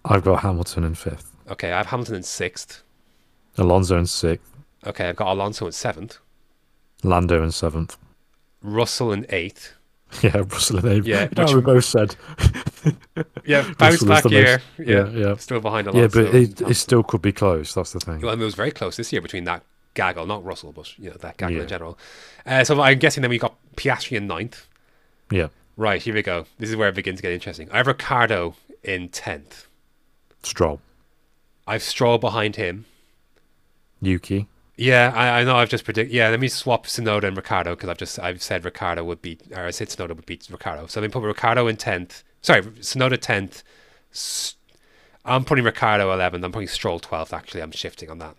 I've got Hamilton in fifth. Okay, I have Hamilton in sixth. Alonso in sixth. Okay, I've got Alonso in seventh. Lando in seventh. Russell in eighth. Yeah, Russell in eighth. Yeah, which... no, we both said. Yeah, bounce back year. Most... Yeah, yeah, yeah. Still behind Alonso. Yeah, but it, it still could be close. That's the thing. Well, I mean, it was very close this year between that gaggle, not Russell, but you know that gaggle yeah. in general. Uh, so I'm guessing then we got Piastri in ninth. Yeah. Right, here we go. This is where it begins to get interesting. I have Ricardo in tenth. Stroll. I've Stroll behind him. Yuki. Yeah, I, I know. I've just predicted. Yeah, let me swap Tsunoda and Ricciardo because I've just I've said Ricciardo would beat, or I said Tsunoda would beat Ricciardo. So let me put Ricciardo in tenth. Sorry, Tsunoda tenth. I'm putting Ricciardo eleventh. I'm putting Stroll twelfth. Actually, I'm shifting on that.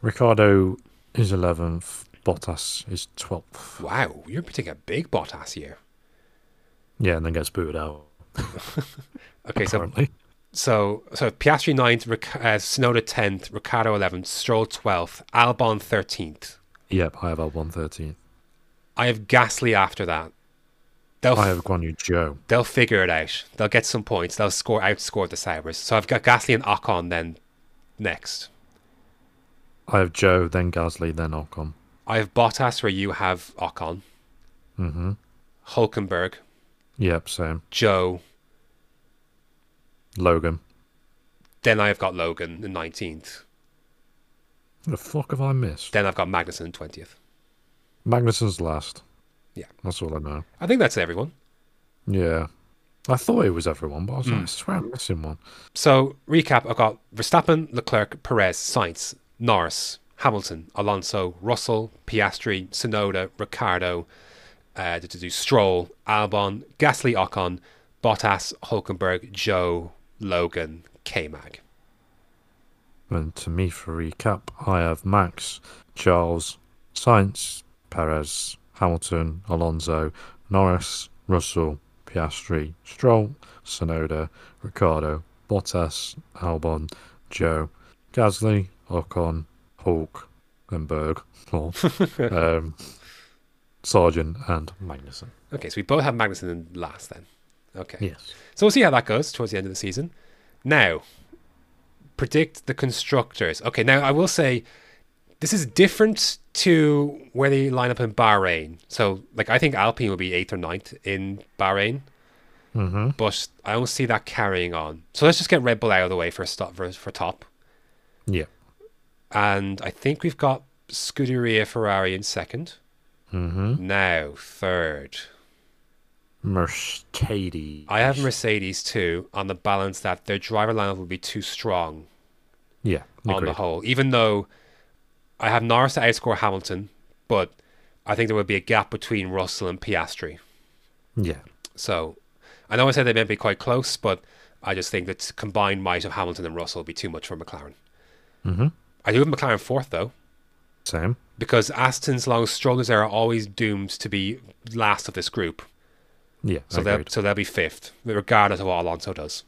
Ricciardo is eleventh. Bottas is twelfth. Wow, you're putting a big Bottas here. Yeah, and then gets booted out. Okay, apparently. so. So, so Piastri ninth, Ric- uh, Tsunoda tenth, Ricciardo eleventh, Stroll twelfth, Albon thirteenth. Yep, I have Albon thirteenth. I have Gasly after that. They'll I have f- Guanyu Zhou. They'll figure it out. They'll get some points. They'll score, outscore the Saubers. So I've got Gasly and Ocon then next. I have Zhou, then Gasly, then Ocon. I have Bottas where you have Ocon. Mm-hmm. Hulkenberg. Yep, same. Zhou. Logan. Then I've got Logan in nineteenth. What the fuck have I missed? Then I've got Magnussen in twentieth. Magnussen's last. Yeah. That's all I know. I think that's everyone. Yeah. I thought it was everyone, but I was mm. like, I swear I'm missing one. So, recap, I've got Verstappen, Leclerc, Perez, Sainz, Norris, Hamilton, Alonso, Russell, Piastri, Tsunoda, Ricciardo, uh, to do Stroll, Albon, Gasly, Ocon, Bottas, Hulkenberg, Zhou, Logan, K-Mag. And to me for recap, I have Max, Charles, Sainz, Perez, Hamilton, Alonso, Norris, Russell, Piastri, Stroll, Tsunoda, Ricciardo, Bottas, Albon, Zhou, Gasly, Ocon, Hulkenberg, um, Sargeant and Magnussen. Okay, so we both have Magnussen in last then. Okay. Yes. So we'll see how that goes towards the end of the season. Now, predict the constructors. Okay, now I will say this is different to where they line up in Bahrain. So, like, I think Alpine will be eighth or ninth in Bahrain. Mm-hmm. But I don't see that carrying on. So let's just get Red Bull out of the way for, stop, for, for top. Yeah. And I think we've got Scuderia Ferrari in second. Mm-hmm. Now, third. Mercedes. I have Mercedes too, on the balance that their driver lineup will be too strong. Yeah, agreed. On the whole. Even though I have Norris to outscore Hamilton, but I think there will be a gap between Russell and Piastri. Yeah. So, I know I said they may be quite close, but I just think that combined might of Hamilton and Russell will be too much for McLaren. Mm-hmm. I do have McLaren fourth, though. Same. Because Aston's long strollers there are always doomed to be last of this group. Yeah, so they'll, so they'll be fifth, regardless of what Alonso does.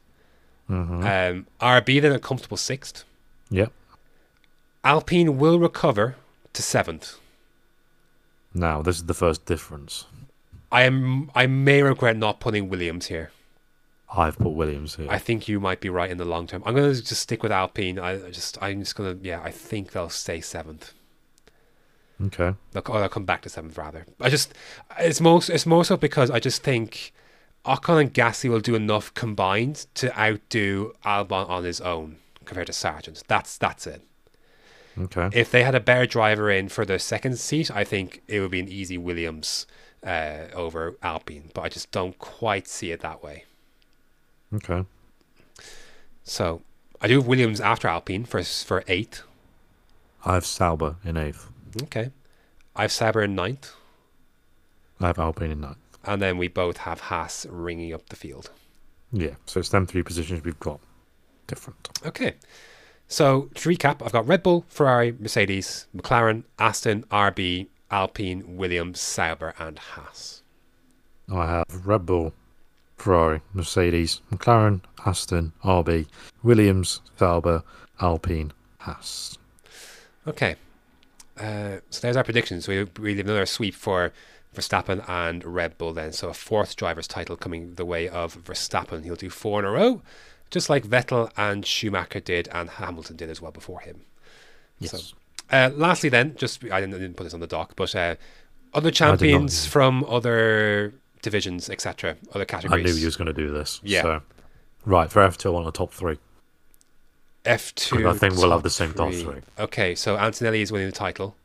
Mm-hmm. Um, R B then a comfortable sixth. Yep. Alpine will recover to seventh. Now, this is the first difference. I am. I may regret not putting Williams here. I've put Williams here. I think you might be right in the long term. I'm going to just stick with Alpine. I just. I'm just going to. Yeah, I think they'll stay seventh. Okay. Look, or they'll come back to seventh rather. I just. It's most. It's more so because I just think Ocon and Gasly will do enough combined to outdo Albon on his own compared to Sargeant. That's that's it. Okay. If they had a better driver in for their second seat, I think it would be an easy Williams uh, over Alpine. But I just don't quite see it that way. Okay. So I do have Williams after Alpine for for eighth. I have Sauber in eighth. Okay. I have Sauber in ninth. I have Alpine in ninth. And then we both have Haas ringing up the field. Yeah. So it's them three positions we've got different. Okay. So, to recap, I've got Red Bull, Ferrari, Mercedes, McLaren, Aston, R B, Alpine, Williams, Sauber, and Haas. I have Red Bull, Ferrari, Mercedes, McLaren, Aston, R B, Williams, Sauber, Alpine, Haas. Okay. Uh, so, there's our predictions. We, we have another sweep for Verstappen and Red Bull then. So, a fourth driver's title coming the way of Verstappen. He'll do four in a row. Just like Vettel and Schumacher did, and Hamilton did as well before him. Yes. So, uh, lastly, then, just I didn't, I didn't put this on the doc, but uh, other champions from other divisions, et cetera, other categories. I knew you was going to do this. Yeah. So. Right, for F two, I want the top three. F two. I think we'll have the same top three. Okay, so Antonelli is winning the title.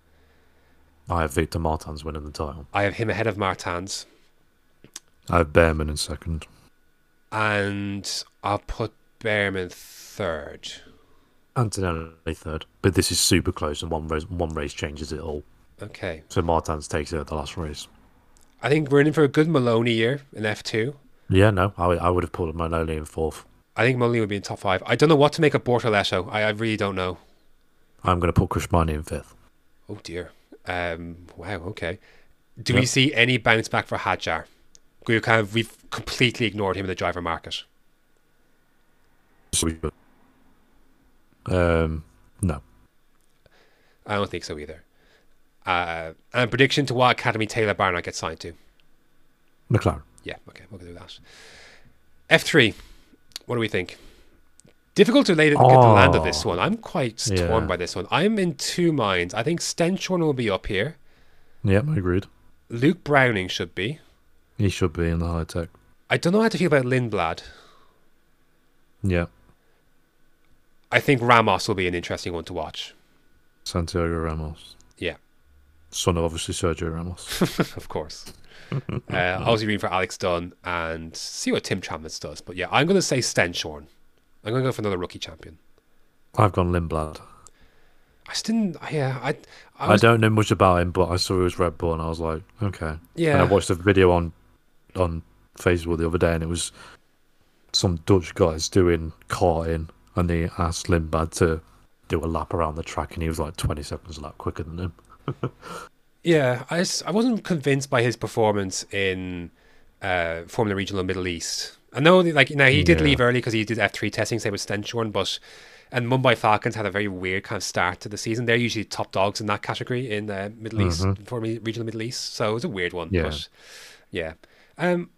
I have Victor Martins winning the title. I have him ahead of Martins. I have Behrman in second. And I'll put Behrman third. Antonelli third. But this is super close, and one race, one race changes it all. Okay. So Martins takes it at the last race. I think we're in for a good Maloney year in F two. Yeah, no, I, I would have put Maloney in fourth. I think Maloney would be in top five. I don't know what to make of Bortoletto. I, I really don't know. I'm going to put Crishmani in fifth. Oh, dear. Um. Wow, okay. Do yep. we see any bounce back for Hadjar? We've, kind of, we've completely ignored him in the driver market. Um, no. I don't think so either. Uh, and prediction to what academy Taylor Barnard gets signed to? McLaren. Yeah, okay, we'll do that. F three, what do we think? Difficult to lay, oh. get the land of this one. I'm quite yeah. torn by this one. I'm in two minds. I think Stenchorn will be up here. Yeah, I agreed. Luke Browning should be. He should be in the high tech. I don't know how to feel about Lindblad. Yeah. I think Ramos will be an interesting one to watch. Santiago Ramos. Yeah. Son of, obviously, Sergio Ramos. Of course. uh, obviously, reading for Alex Dunn and see what Tim Chambliss does. But yeah, I'm going to say Stenchorn. I'm going to go for another rookie champion. I've gone Lindblad. I just didn't, yeah. I I, was, I don't know much about him, but I saw he was Red Bull and I was like, okay. Yeah. And I watched a video on on Facebook the other day, and it was some Dutch guys doing karting, and they asked Lindblad to do a lap around the track, and he was like twenty seconds a lap quicker than him. Yeah, I, I wasn't convinced by his performance in uh, Formula Regional Middle East. I know, like, now he did yeah. leave early because he did F three testing, same with Stenchorn, but and Mumbai Falcons had a very weird kind of start to the season. They're usually top dogs in that category in the uh, Middle mm-hmm. East, Formula Regional Middle East. So it was a weird one. Yeah. But yeah. Um,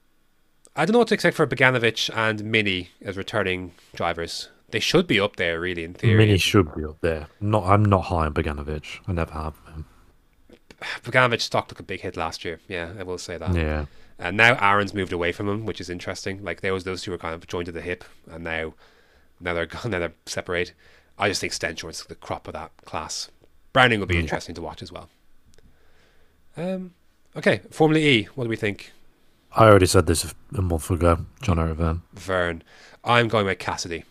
I don't know what to expect for Beganovic and Mini as returning drivers. They should be up there, really, in theory. Mini should be up there. Not, I'm not high on Beganovic. I never have him. Beganovic stock took a big hit last year. Yeah, I will say that. Yeah. And now Aaron's moved away from him, which is interesting. Like, there was those two were kind of joined at the hip, and now now they're gone, now they're separate. I just think Stenchorn's the crop of that class. Browning will be yeah. interesting to watch as well. Um, okay, Formula E, what do we think? I already said this a month ago, John O'Vern. Vern. I'm going with Cassidy.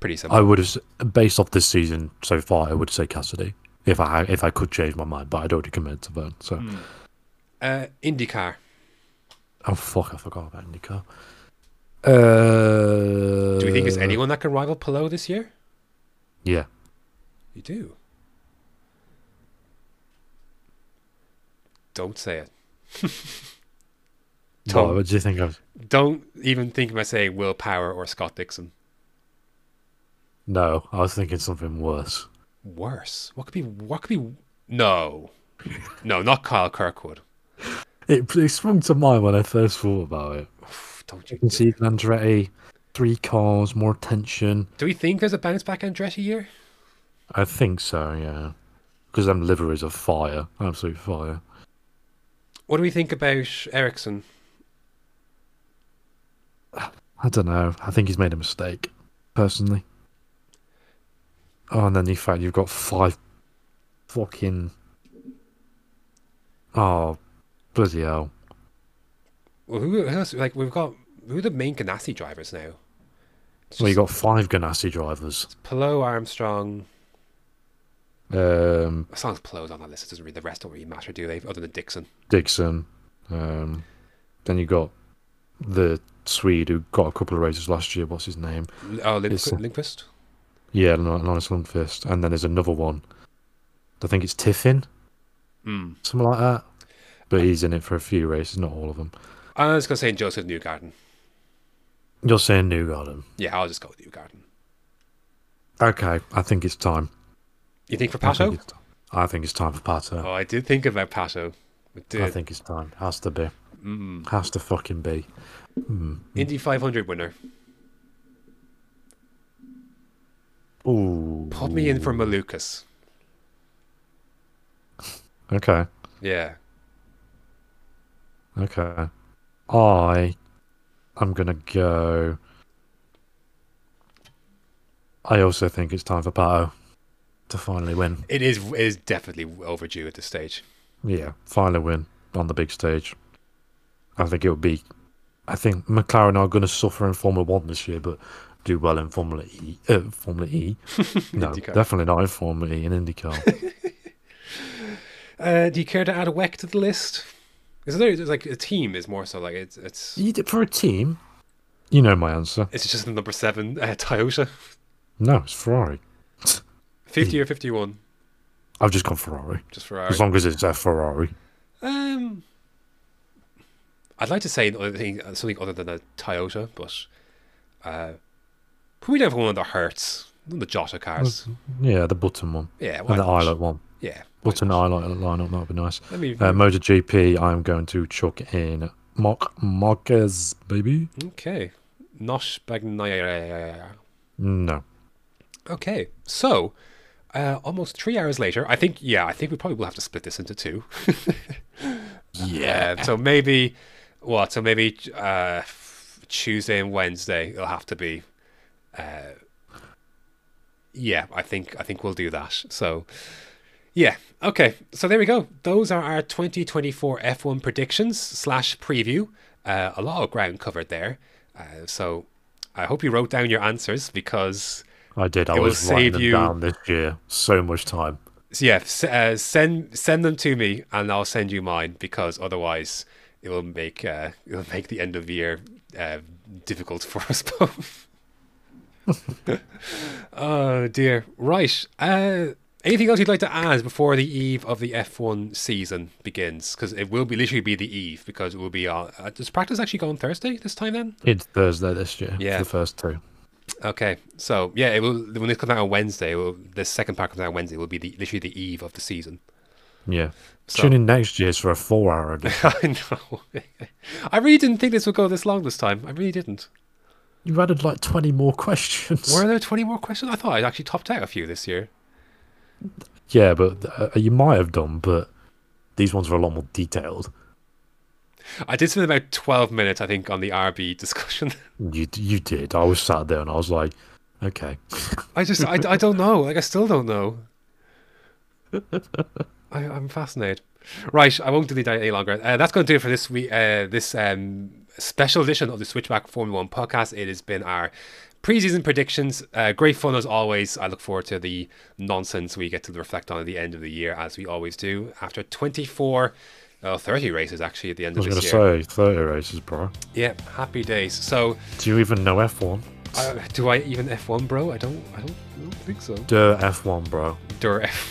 Pretty simple. I would have, based off this season so far, I would say Cassidy. If I if I could change my mind, but I'd already committed to Vern. So, mm. uh, IndyCar. Oh fuck! I forgot about IndyCar. Uh, do you think there's anyone that can rival Palou this year? Yeah, you do. Don't say it. Tom, what, what do you think of? Don't even think about saying Will Power or Scott Dixon. No, I was thinking something worse. Worse? What could be? What could be? No, no, not Kyle Kirkwood. It, it sprung to mind when I first thought about it. Don't you, you can see Andretti, three cars, more tension. Do we think there's a bounce back Andretti year? I think so, yeah. Because them liveries are fire, absolute fire. What do we think about Ericsson? I don't know. I think he's made a mistake, personally. Oh, and then the fact you've got five fucking... Oh... Bloody hell. Well, who else? Like, we've got... Who are the main Ganassi drivers now? It's well, you've got five Ganassi drivers. Palou, Armstrong... Um, as long as Palou's on that list, it doesn't really, the rest don't really matter, do they? Other than Dixon. Dixon. Um, then you got the Swede who got a couple of races last year. What's his name? Oh, Lund- Lundqvist? Yeah, Linus Lundqvist. And then there's another one. I think it's Tiffin? Mm. Something like that. But he's in it for a few races, not all of them. I was going to say Joseph Newgarden. You're saying Newgarden? Yeah, I'll just go with Newgarden. Okay, I think it's time. You think for Pato? I think, I think it's time for Pato. Oh, I did think about Pato. I think it's time. Has to be. Mm. Has to fucking be. Mm. Indy five hundred winner. Ooh. Put me in for Malukas. Okay. Yeah. Okay, I, I'm gonna go. I also think it's time for Pato to finally win. It is it is definitely overdue at this stage. Yeah, finally win on the big stage. I think it would be. I think McLaren are going to suffer in Formula One this year, but do well in Formula E. Uh, Formula E. No, definitely not in Formula E and IndyCar. uh, do you care to add a W E C to the list? Because there, there's like a team is more so like it's it's for a team. You know my answer. It's just the number seven uh, Toyota. No, it's Ferrari. Fifty or fifty-one. I've just gone Ferrari. Just Ferrari. As long as it's a Ferrari. Um, I'd like to say something other than a Toyota, but uh, can we have one of the Hertz, one of the Jota cars? Yeah, the button one. Yeah, and the Islet one. Yeah. Button I like that lineup, that would be nice. Uh, MotoGP, I'm going to chuck in Marc Marquez, baby. Okay. Nosh Bagnaia. No. Okay. So, uh, almost three hours later, I think, yeah, I think we probably will have to split this into two. yeah. Uh, so maybe, what? So maybe uh, Tuesday and Wednesday, it'll have to be. Uh, yeah, I think I think we'll do that. So. Yeah, okay, so there we go. Those are our twenty twenty-four F one predictions slash preview. Uh, a lot of ground covered there. Uh, so I hope you wrote down your answers because I did. I it was writing them you... down this year. So much time. So yeah, uh, send send them to me and I'll send you mine because otherwise it will make uh, it will make the end of the year uh, difficult for us both. Oh dear. Right. Uh, Anything else you'd like to add before the eve of the F one season begins? Because it will be literally be the eve, because it will be our... Uh, does practice actually go on Thursday this time then? It's Thursday this year, yeah. For the first two. Okay, so yeah, it will, when it comes out on Wednesday, it will, the second part comes out on Wednesday, it will be the, literally the eve of the season. Yeah. So, tune in next year's for a four-hour edition. I know. I really didn't think this would go this long this time. I really didn't. You added like twenty more questions. Were there twenty more questions? I thought I'd actually topped out a few this year. Yeah, but uh, you might have done, but these ones are a lot more detailed. I did spend about twelve minutes, I think, on the R B discussion. You you did. I was sat there and I was like, okay. I just, I, I don't know. Like, I still don't know. I, I'm fascinated. Right, I won't delete that any longer. Uh, that's going to do it for this week. Uh, this um, special edition of the Switchback Formula One podcast. It has been our pre-season predictions. Uh, great fun as always. I look forward to the nonsense we get to reflect on at the end of the year, as we always do. After twenty-four... Oh, thirty races actually at the end of this year. I was going to say thirty races, bro. Yeah, happy days. So, do you even know F one? Uh, do I even F one, bro? I don't. I don't, I don't think so. Dur F one, bro. Dur F one.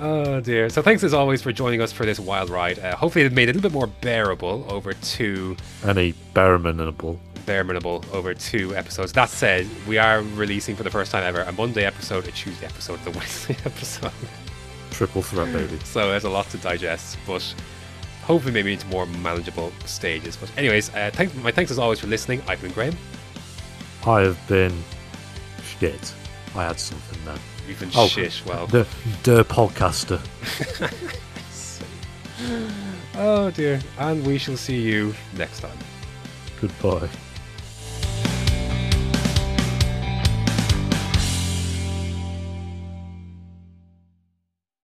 Oh dear. So thanks as always for joining us for this wild ride. Uh, hopefully, it made it a little bit more bearable over two. Any bearable. Bearable over two episodes. That said, we are releasing for the first time ever a Monday episode, a Tuesday episode, and a Wednesday episode. Triple threat, baby. So there's a lot to digest, but hopefully maybe into more manageable stages. But anyways, uh, thanks, my thanks as always for listening. I've been Graham. I have been shit. I had something there. You've been oh, shit, well. The, the podcaster. Oh dear. And we shall see you next time. Goodbye.